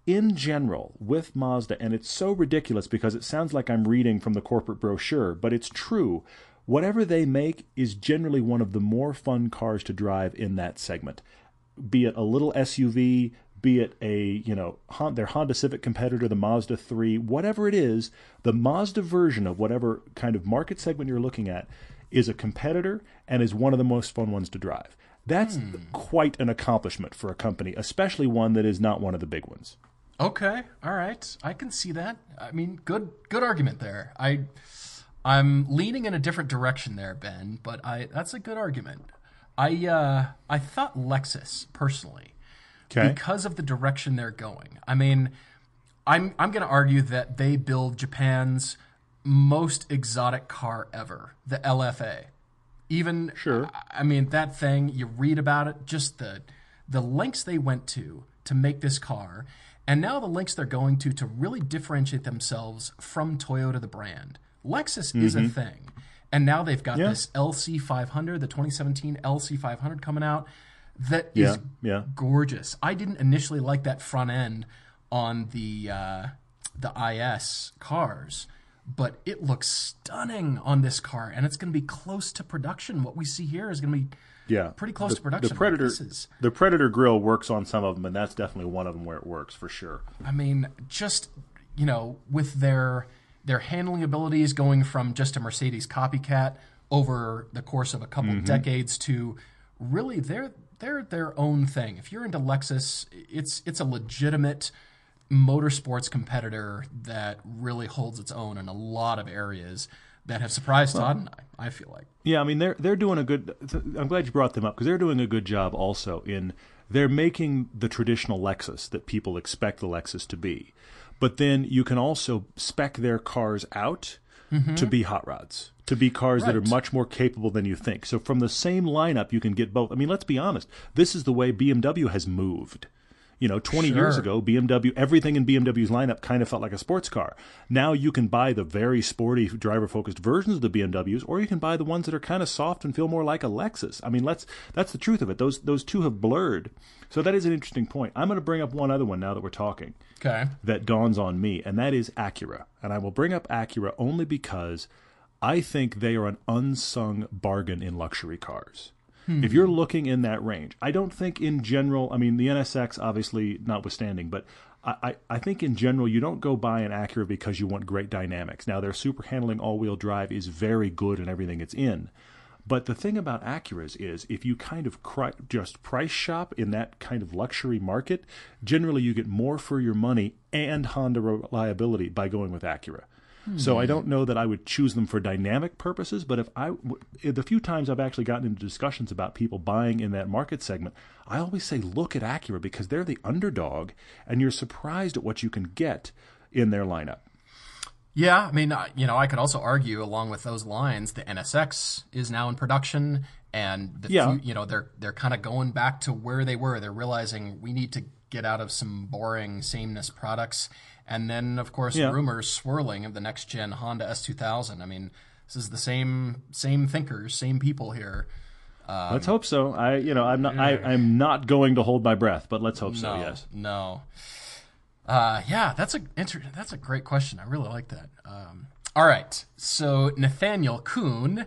in general, with Mazda, and it's so ridiculous because it sounds like I'm reading from the corporate brochure, but it's true, whatever they make is generally one of the more fun cars to drive in that segment, be it a little SUV, be it a, you know, their Honda Civic competitor, the Mazda 3, whatever it is, the Mazda version of whatever kind of market segment you're looking at is a competitor and is one of the most fun ones to drive. That's quite an accomplishment for a company, especially one that is not one of the big ones. Okay, all right. I can see that. I mean, good argument there. I'm leaning in a different direction there, Ben, but that's a good argument. I thought Lexus personally, because of the direction they're going. I mean, I'm going to argue that they build Japan's most exotic car ever, the LFA. Even I mean, that thing, you read about it, just the lengths they went to make this car, and now the lengths they're going to really differentiate themselves from Toyota, the brand. Lexus is a thing, and now they've got this LC500, the 2017 LC500 coming out. That is gorgeous. I didn't initially like that front end on the IS cars, but it looks stunning on this car, and it's going to be close to production. What we see here is going to be pretty close to production. The Predator grill works on some of them, and that's definitely one of them where it works for sure. I mean, just, you know, with their handling abilities going from just a Mercedes copycat over the course of a couple decades to really they're their own thing. If you're into Lexus, it's a legitimate motorsports competitor that really holds its own in a lot of areas that have surprised Todd and I feel like. Yeah, I mean, they're doing a good – I'm glad you brought them up because they're doing a good job also in they're making the traditional Lexus that people expect the Lexus to be. But then you can also spec their cars out to be hot rods, to be cars that are much more capable than you think. So from the same lineup, you can get both. I mean, let's be honest. This is the way BMW has moved. You know, 20 years ago, BMW, everything in BMW's lineup kind of felt like a sports car. Now you can buy the very sporty, driver-focused versions of the BMWs, or you can buy the ones that are kind of soft and feel more like a Lexus. I mean, that's the truth of it. Those two have blurred. So that is an interesting point. I'm going to bring up one other one now that we're talking that dawns on me, and that is Acura. And I will bring up Acura only because I think they are an unsung bargain in luxury cars. If you're looking in that range, I don't think in general, I mean, the NSX obviously notwithstanding, but I think in general you don't go buy an Acura because you want great dynamics. Now, their super handling all-wheel drive is very good in everything it's in. But the thing about Acuras is if you kind of just price shop in that kind of luxury market, generally you get more for your money and Honda reliability by going with Acura. So I don't know that I would choose them for dynamic purposes, but the few times I've actually gotten into discussions about people buying in that market segment, I always say look at Acura because they're the underdog, and you're surprised at what you can get in their lineup. Yeah, I mean, you know, I could also argue along with those lines, the NSX is now in production, and you know, they're kind of going back to where they were. They're realizing we need to get out of some boring sameness products. And then, of course, rumors swirling of the next-gen Honda S2000. I mean, this is the same thinkers, same people here. Let's hope so. I'm not going to hold my breath, but let's hope so. Yes. No. Yeah, that's a great question. I really like that. All right. So Nathaniel Kuhn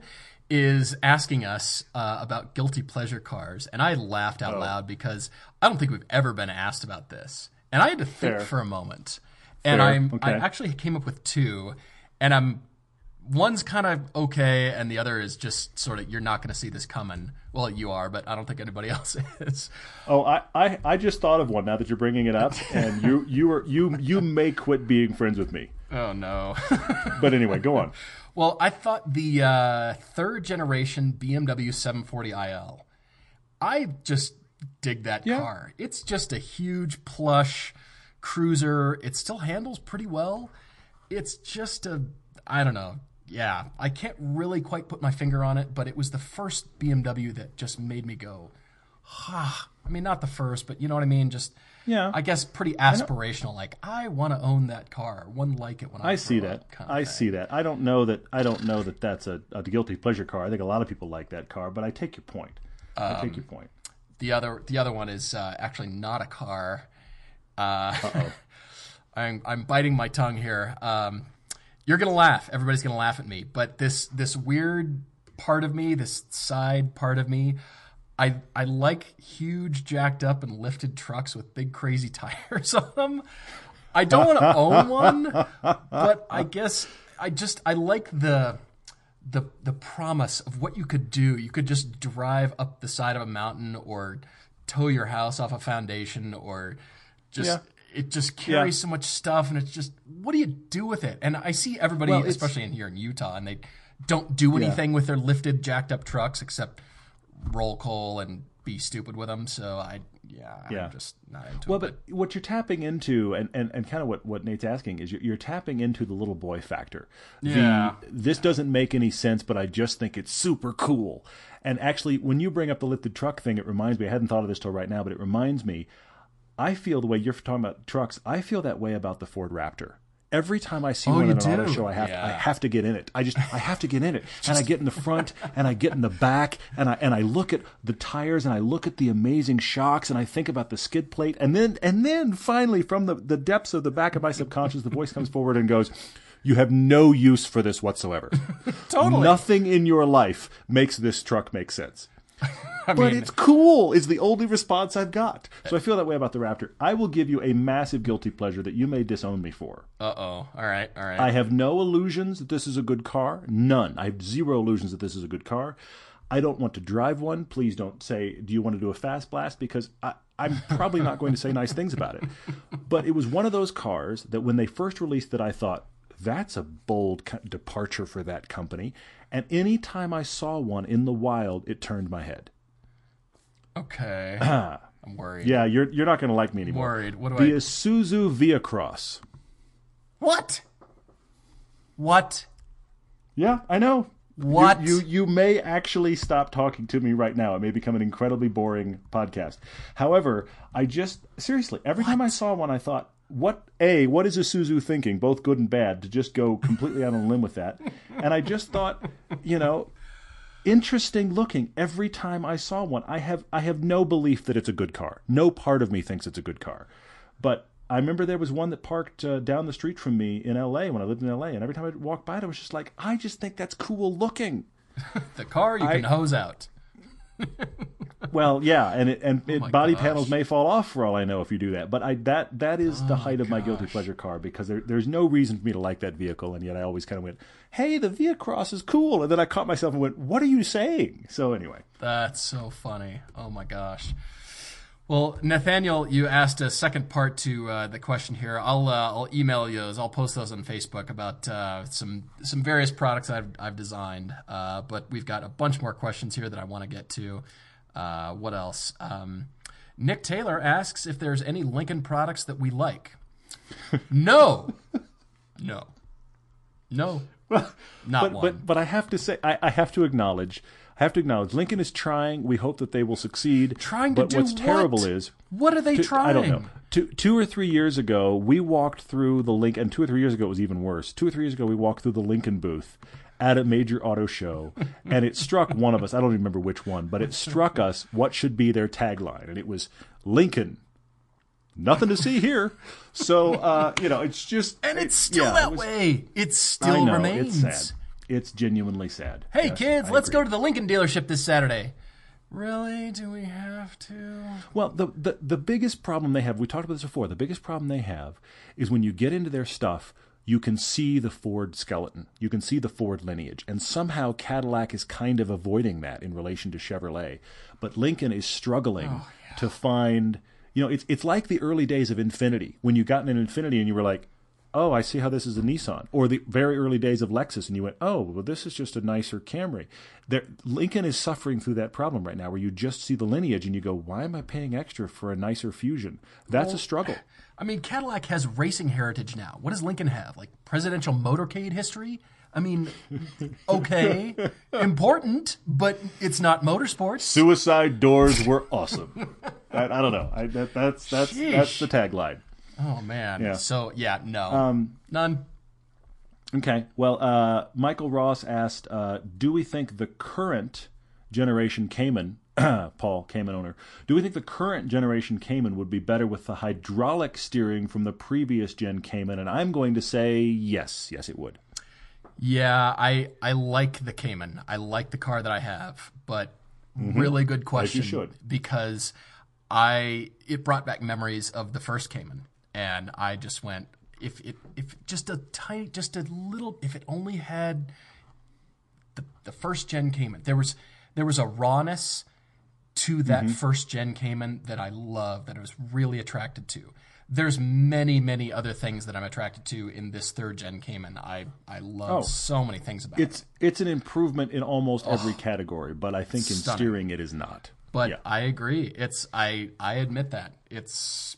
is asking us about guilty pleasure cars, and I laughed out loud because I don't think we've ever been asked about this, and I had to think for a moment. And I actually came up with two, and one's kind of okay, and the other is just sort of you're not going to see this coming. Well, you are, but I don't think anybody else is. Oh, I just thought of one now that you're bringing it up, and you may quit being friends with me. Oh no! But anyway, go on. Well, I thought the third generation BMW 740iL. I just dig that car. It's just a huge plush cruiser. It still handles pretty well. It's just I don't know. Yeah, I can't really quite put my finger on it, but it was the first BMW that just made me go, ha. I mean, not the first, but you know what I mean? Just, I guess pretty aspirational. Like, I want to own that car. One like it when I see that. I see that. I don't know that that's a guilty pleasure car. I think a lot of people like that car, but I take your point. I take your point. The other one is actually not a car. I'm biting my tongue here. You're gonna laugh. Everybody's gonna laugh at me. But this weird part of me, this side part of me, I like huge, jacked up and lifted trucks with big, crazy tires on them. I don't want to own one, but I guess I like the promise of what you could do. You could just drive up the side of a mountain or tow your house off a foundation, or just it just carries so much stuff, and it's just, what do you do with it? And I see everybody, especially here in Utah, and they don't do anything with their lifted, jacked up trucks except roll coal and be stupid with them. So I'm just not into it. But what you're tapping into, and kind of what Nate's asking, is you're tapping into the little boy factor. Yeah. This doesn't make any sense, but I just think it's super cool. And actually, when you bring up the lifted truck thing, it reminds me, I hadn't thought of this till right now, but it reminds me, I feel the way you're talking about trucks, I feel that way about the Ford Raptor. Every time I see one at an auto show, I have to get in it. I have to get in it. And I get in the front, and I get in the back, and I look at the tires, and I look at the amazing shocks, and I think about the skid plate, and then finally, from the depths of the back of my subconscious, the voice comes forward and goes, "You have no use for this whatsoever." Totally. Nothing in your life makes this truck make sense. But it's cool is the only response I've got. So I feel that way about the Raptor. I will give you a massive guilty pleasure that you may disown me for. Uh-oh. All right. I have no illusions that this is a good car. None. I have zero illusions that this is a good car. I don't want to drive one. Please don't say, do you want to do a fast blast? Because I'm probably not going to say nice things about it. But it was one of those cars that when they first released that I thought, that's a bold departure for that company. And any time I saw one in the wild, it turned my head. Okay. I'm worried. Yeah, you're not going to like me anymore. I'm worried. What do I... The Isuzu Via-Cross. What? Yeah, I know. What? You may actually stop talking to me right now. It may become an incredibly boring podcast. However, I just... Seriously, every time I saw one, I thought... What is Isuzu thinking, both good and bad, to just go completely out on a limb with that? And I just thought, interesting looking every time I saw one. I have no belief that it's a good car. No part of me thinks it's a good car. But I remember there was one that parked down the street from me in L.A. when I lived in L.A. And every time I walked by it, I was just like, I just think that's cool looking. The car you can hose out. Well, yeah, and body panels may fall off for all I know if you do that. But that is the height of my guilty pleasure car, because there's no reason for me to like that vehicle, and yet I always kind of went, "Hey, the Via-Cross is cool," and then I caught myself and went, "What are you saying?" So anyway, that's so funny. Oh my gosh. Well, Nathaniel, you asked a second part to the question here. I'll email you those. I'll post those on Facebook about some various products I've designed. But we've got a bunch more questions here that I want to get to. What else? Nick Taylor asks if there's any Lincoln products that we like. No. Well, not one. But I have to say, I have to acknowledge. Lincoln is trying. We hope that they will succeed. Trying to do what? But what's terrible is... What are they trying? I don't know. Two or three years ago, we walked through the Lincoln... And 2 or 3 years ago, it was even worse. 2 or 3 years ago, we walked through the Lincoln booth at a major auto show, and it struck one of us. I don't even remember which one, but it struck us what should be their tagline. And it was, Lincoln, nothing to see here. So, it's just... And it's still that way. It still remains. It's sad. It's genuinely sad. Hey, yes, kids, let's go to the Lincoln dealership this Saturday. Really? Do we have to? Well, the biggest problem they have, we talked about this before, the biggest problem they have is when you get into their stuff, you can see the Ford skeleton. You can see the Ford lineage. And somehow Cadillac is kind of avoiding that in relation to Chevrolet. But Lincoln is struggling to find, it's like the early days of Infiniti. When you got an Infiniti and you were like, oh, I see how this is a Nissan. Or the very early days of Lexus, and you went, oh, well, this is just a nicer Camry. Lincoln is suffering through that problem right now, where you just see the lineage, and you go, why am I paying extra for a nicer Fusion? That's a struggle. I mean, Cadillac has racing heritage now. What does Lincoln have? Like presidential motorcade history? I mean, okay, important, but it's not motorsports. Suicide doors were awesome. I don't know. That's the tagline. Oh, man. Yeah. So, no. None. Okay. Well, Michael Ross asked, do we think the current generation Cayman, Paul, Cayman owner, do we think the current generation Cayman would be better with the hydraulic steering from the previous gen Cayman? And I'm going to say yes. Yes, it would. Yeah, I like the Cayman. I like the car that I have. But Really good question. As you should. Because it brought back memories of the first Cayman, and I just went, if it only had the first gen Cayman, there was a rawness to that first gen Cayman that I loved, that I was really attracted to. There's many, many other things that I'm attracted to in this third gen Cayman. I love so many things about it. It's an improvement in almost every category, but I think in steering it is not. But yeah. I agree. I admit that. It's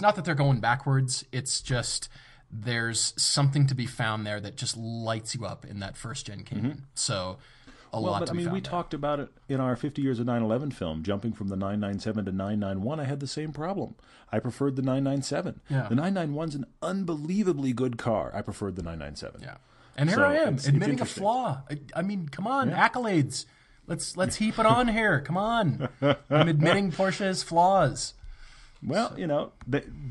not that they're going backwards. It's just there's something to be found there that just lights you up in that first gen Cayman. So we talked about it in our 50 Years of 9/11 film, jumping from the 997 to 991. I had the same problem. I preferred the 997. Yeah. The 991's an unbelievably good car. I preferred the 997. Yeah. And here I am admitting a flaw. I mean, come on, accolades. Let's heap it on here. Come on. I'm admitting Porsche's flaws. Well,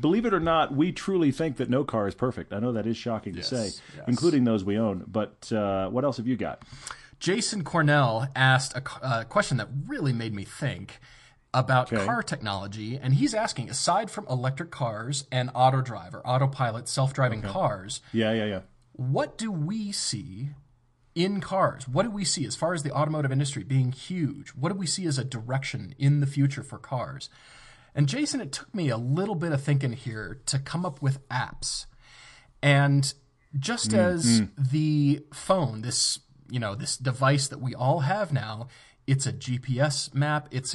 believe it or not, we truly think that no car is perfect. I know that is shocking to say, including those we own. But what else have you got? Jason Cornell asked a question that really made me think about car technology. And he's asking, aside from electric cars and autopilot, self-driving cars, what do we see in cars? What do we see as far as the automotive industry being huge? What do we see as a direction in the future for cars? And Jason, it took me a little bit of thinking here to come up with apps. And just as the phone, this device that we all have now, it's a GPS map, it's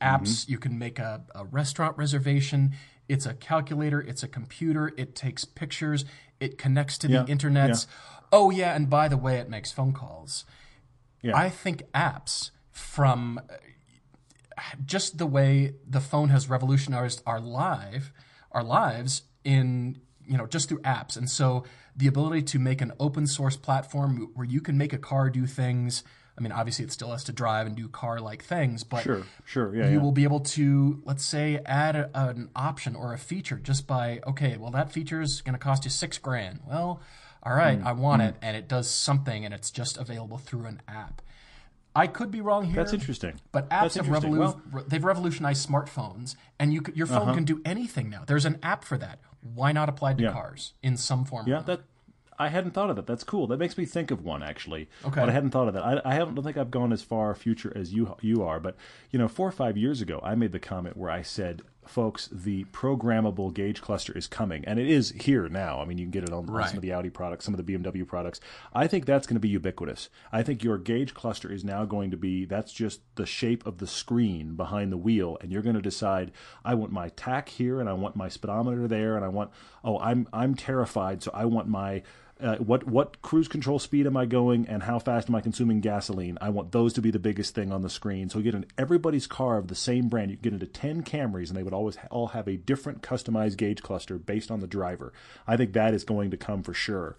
apps, you can make a restaurant reservation, it's a calculator, it's a computer, it takes pictures, it connects to the internet. Yeah. Oh yeah, and by the way, it makes phone calls. Yeah. I think apps, from just the way the phone has revolutionized our lives in just through apps. And so the ability to make an open source platform where you can make a car do things. I mean, obviously it still has to drive and do car-like things, but sure. Yeah, you will be able to, let's say, add an option or a feature just by, that feature is going to cost you $6,000. Well, all right, I want it. And it does something, and it's just available through an app. I could be wrong here. That's interesting. But apps they've revolutionized smartphones, and your phone can do anything now. There's an app for that. Why not apply to cars in some form? Yeah, I hadn't thought of that. That's cool. That makes me think of one, actually. Okay. But I hadn't thought of that. I don't think I've gone as far future as you are. But, 4 or 5 years ago, I made the comment where I said, folks, the programmable gauge cluster is coming, and it is here now. I mean, you can get it on some of the Audi products, some of the BMW products. I think that's going to be ubiquitous. I think your gauge cluster is now going to be, that's just the shape of the screen behind the wheel, and you're going to decide, I want my tack here, and I want my speedometer there, and I want, I'm terrified, so I want my what cruise control speed am I going, and how fast am I consuming gasoline? I want those to be the biggest thing on the screen. So you get in everybody's car of the same brand. You get into 10 Camrys, and they would always all have a different customized gauge cluster based on the driver. I think that is going to come for sure.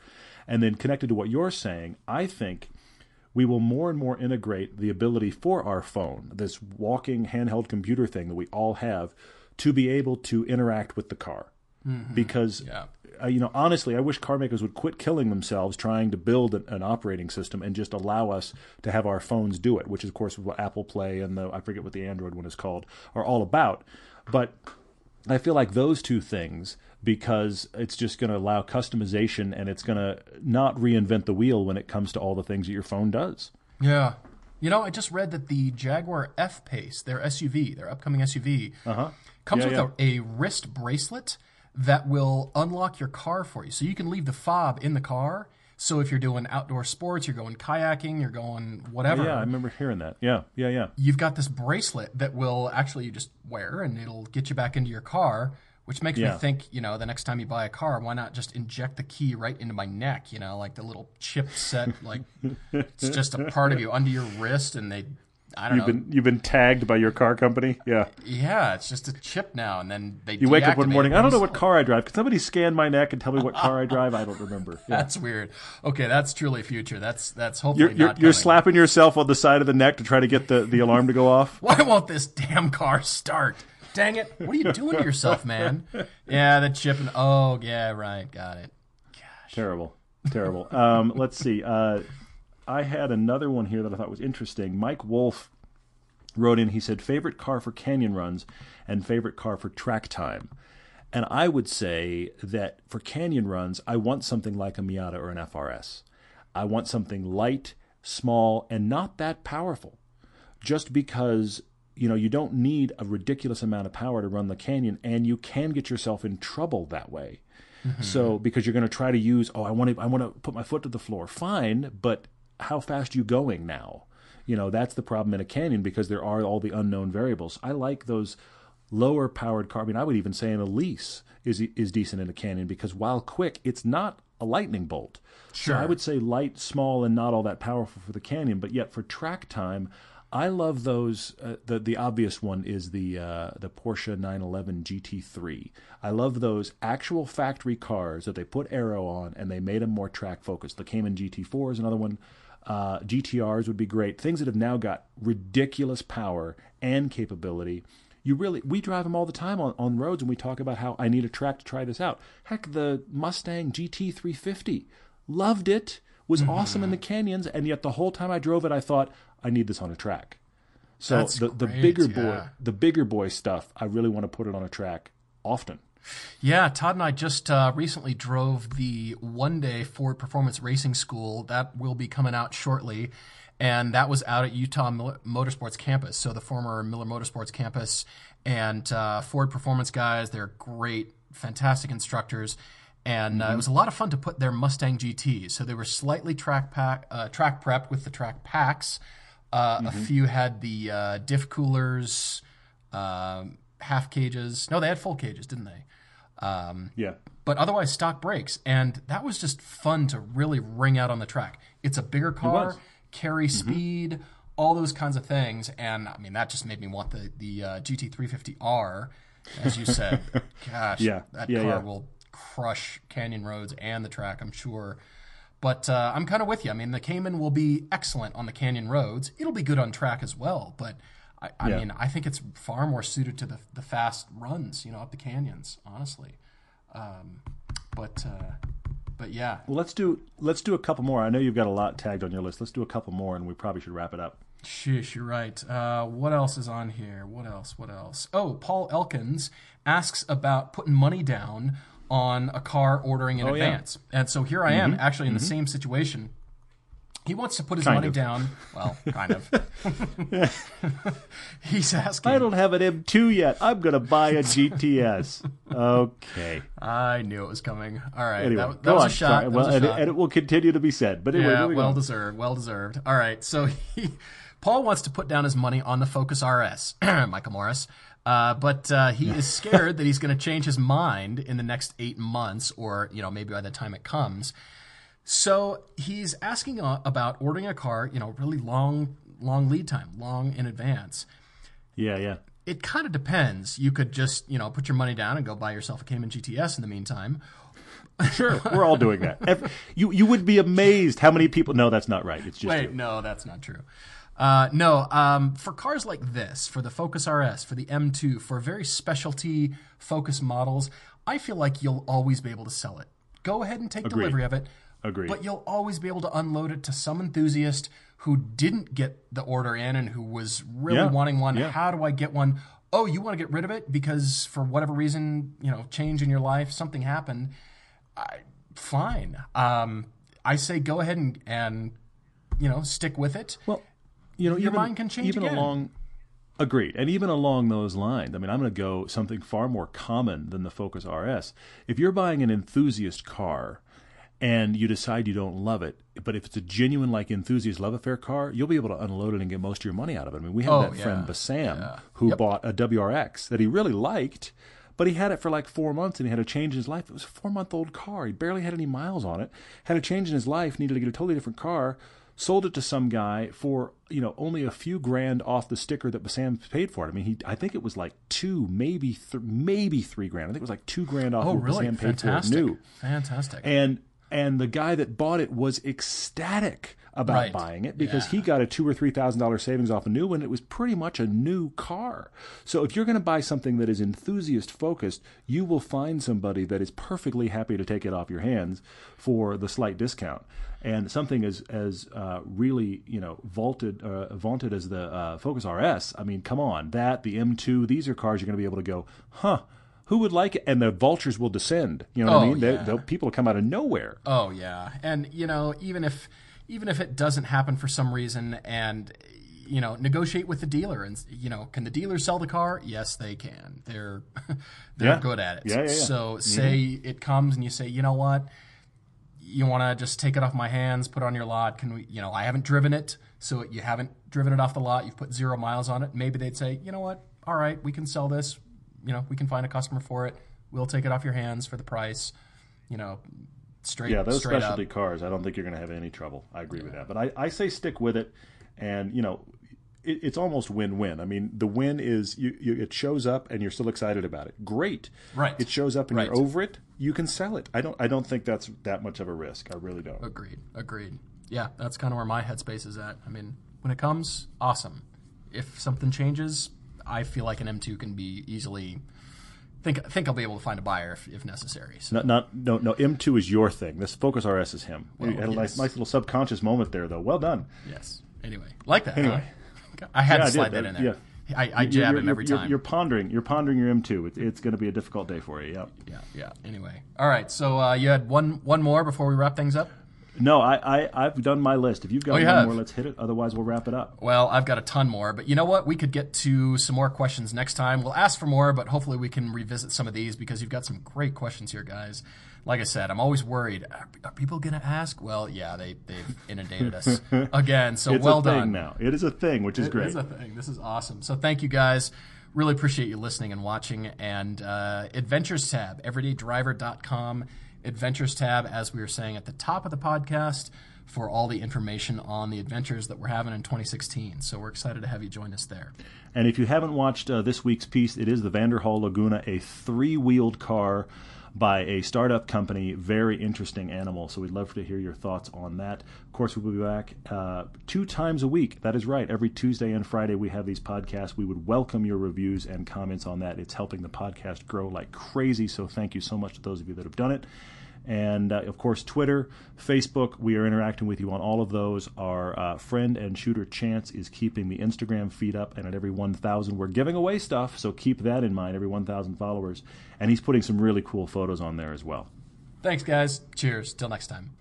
And then connected to what you're saying, I think we will more and more integrate the ability for our phone, this walking handheld computer thing that we all have, to be able to interact with the car. Because, honestly, I wish car makers would quit killing themselves trying to build an operating system and just allow us to have our phones do it, which, of course, is what Apple Play and I forget what the Android one is called, are all about. But I feel like those two things, because it's just going to allow customization, and it's going to not reinvent the wheel when it comes to all the things that your phone does. Yeah. I just read that the Jaguar F-Pace, their SUV, their upcoming SUV, comes with a wrist bracelet that will unlock your car for you. So you can leave the fob in the car. So if you're doing outdoor sports, you're going kayaking, you're going whatever. Yeah, I remember hearing that. Yeah. You've got this bracelet that will actually you just wear, and it'll get you back into your car, which makes me think, the next time you buy a car, why not just inject the key right into my neck, like the little chip set, like it's just a part of you under your wrist, and they I don't know. You've been tagged by your car company? Yeah. Yeah, it's just a chip now, and then they deactivate. You wake up one morning, I don't know what car I drive. Could somebody scan my neck and tell me what car I drive? I don't remember. Yeah. That's weird. Okay, that's truly future. That's hopefully not coming. You're slapping yourself on the side of the neck to try to get the alarm to go off? Why won't this damn car start? Dang it. What are you doing to yourself, man? Yeah, the chip. Oh, yeah, right. Got it. Gosh. Terrible. Let's see. I had another one here that I thought was interesting. Mike Wolf wrote in, he said, favorite car for canyon runs and favorite car for track time. And I would say that for canyon runs, I want something like a Miata or an FRS. I want something light, small, and not that powerful. Just because, you know, you don't need a ridiculous amount of power to run the canyon, and you can get yourself in trouble that way. Mm-hmm. So, because you're going to try to use, oh, I want to put my foot to the floor. Fine, but how fast are you going now? You know, that's the problem in a canyon, because there are all the unknown variables. I like those lower powered cars. I mean, I would even say an Elise is decent in a canyon, because while quick, it's not a lightning bolt. Sure. So I would say light, small, and not all that powerful for the canyon, but yet for track time, I love those. The obvious one is the Porsche 911 GT3. I love those actual factory cars that they put aero on and they made them more track focused. The Cayman GT4 is another one. GTRs would be great. Things that have now got ridiculous power and capability. We drive them all the time on roads, and we talk about how I need a track to try this out. Heck, the Mustang GT350, loved it. Was awesome in the canyons, and yet the whole time I drove it, I thought, I need this on a track. So the bigger boy stuff, I really want to put it on a track often. Yeah, Todd and I just recently drove the one-day Ford Performance Racing School. That will be coming out shortly, and that was out at Utah Motorsports Campus, so the former Miller Motorsports Campus, and Ford Performance guys, they're great, fantastic instructors. And it was a lot of fun to put their Mustang GTs. So they were slightly track prepped with the track packs. A few had the diff coolers, half cages. No, they had full cages, didn't they? Yeah. But otherwise, stock brakes. And that was just fun to really ring out on the track. It's a bigger car, carry speed, all those kinds of things. And, I mean, that just made me want the GT350R, as you said. Gosh, that car will crush canyon roads and the track, I'm sure. But I'm kind of with you. I mean, the Cayman will be excellent on the canyon roads. It'll be good on track as well. But, I mean, I think it's far more suited to the fast runs, you know, up the canyons, honestly. But yeah. Well, let's do a couple more. I know you've got a lot tagged on your list. Let's do a couple more, and we probably should wrap it up. Sheesh, you're right. What else is on here? What else? Oh, Paul Elkins asks about putting money down on a car ordering in advance. Yeah. And so here I am, actually in the same situation. He wants to put his money down. Well, kind of. He's asking. I don't have an M2 yet. I'm going to buy a GTS. Okay. I knew it was coming. All right. Anyway, that was a shot. That was a shot. And it will continue to be said. But anyway, well deserved. All right. So Paul wants to put down his money on the Focus RS. Michael Morris. But he is scared that he's going to change his mind in the next 8 months, or, you know, maybe by the time it comes. So he's asking about ordering a car, you know, really long lead time, long in advance. Yeah. It kind of depends. You could just, you know, put your money down and go buy yourself a Cayman GTS in the meantime. Sure, we're all doing that. You would be amazed how many people. No, that's not right. It's just no, that's not true. For cars like this, for the Focus RS, for the M2, for very specialty Focus models, I feel like you'll always be able to sell it. Go ahead and take delivery of it. Agreed. But you'll always be able to unload it to some enthusiast who didn't get the order in and who was really wanting one. Yeah. How do I get one? Oh, you want to get rid of it because for whatever reason, you know, change in your life, something happened. Fine. I say go ahead and you know, stick with it. Well, you know, your mind can change even again. Agreed. And even along those lines, I mean, I'm going to go something far more common than the Focus RS. If you're buying an enthusiast car and you decide you don't love it, but if it's a genuine, like, enthusiast love affair car, you'll be able to unload it and get most of your money out of it. I mean, we had that friend, Bassam, who bought a WRX that he really liked, but he had it for like 4 months and he had a change in his life. It was a 4-month-old car. He barely had any miles on it, had a change in his life, needed to get a totally different car, sold it to some guy for, you know, only a few grand off the sticker that Bassam paid for it. I mean, I think it was like $2,000, maybe $3,000. I think it was like $2,000 off what Bassam paid for it new. Fantastic. And And the guy that bought it was ecstatic about buying it, because he got a $2,000 or $3,000 savings off a new one. It was pretty much a new car. So if you're going to buy something that is enthusiast focused, you will find somebody that is perfectly happy to take it off your hands for the slight discount. And something as really, you know, vaunted as the Focus RS. I mean, come on, that the M2. These are cars you're going to be able to go, huh? Who would like it? And the vultures will descend. You know what I mean? Yeah. People come out of nowhere. Oh yeah, and you know, even if it doesn't happen for some reason, and, you know, negotiate with the dealer. And, you know, can the dealer sell the car? Yes, they can. They're good at it. Yeah. So say it comes and you say, you know what, you want to just take it off my hands, put it on your lot. Can we, you know, I haven't driven it. So you haven't driven it off the lot. You've put 0 miles on it. Maybe they'd say, you know what, all right, we can sell this. You know, we can find a customer for it. We'll take it off your hands for the price, you know, those specialty cars, I don't think you're going to have any trouble. I agree with that. But I say stick with it, and, you know, it's almost win-win. I mean, the win is it shows up and you're still excited about it. Great. Right. It shows up and you're over it. You can sell it. I don't think that's that much of a risk. I really don't. Agreed. Yeah, that's kind of where my headspace is at. I mean, when it comes, awesome. If something changes, I feel like an M2 can be easily... I think I'll be able to find a buyer if necessary. So. No, M2 is your thing. This Focus RS is him. Well, you had a nice little subconscious moment there, though. Well done. Yes. Anyway, like that. Anyway, huh? I had to slide that in there. Yeah. I jab him every time. You're pondering your M2. It's going to be a difficult day for you. Yeah. Anyway, all right. So you had one more before we wrap things up. No, I've done my list. If you've got more, let's hit it. Otherwise, we'll wrap it up. Well, I've got a ton more. But you know what? We could get to some more questions next time. We'll ask for more, but hopefully we can revisit some of these, because you've got some great questions here, guys. Like I said, I'm always worried. Are people going to ask? Well, yeah, they've inundated us again. So it's well done. It's a thing now. It is a thing, which is great. It is a thing. This is awesome. So thank you, guys. Really appreciate you listening and watching. And Adventures tab, everydaydriver.com. Adventures tab, as we were saying at the top of the podcast, for all the information on the adventures that we're having in 2016. So we're excited to have you join us there. And if you haven't watched this week's piece, it is the Vanderhall Laguna, a 3-wheeled car by a startup company. Very interesting animal. So we'd love to hear your thoughts on that. Of course, we'll be back 2 times a week. That is right. Every Tuesday and Friday we have these podcasts. We would welcome your reviews and comments on that. It's helping the podcast grow like crazy. So thank you so much to those of you that have done it. And, of course, Twitter, Facebook, we are interacting with you on all of those. Our friend and shooter Chance is keeping the Instagram feed up, and at every 1,000, we're giving away stuff, so keep that in mind, every 1,000 followers. And he's putting some really cool photos on there as well. Thanks, guys. Cheers. Till next time.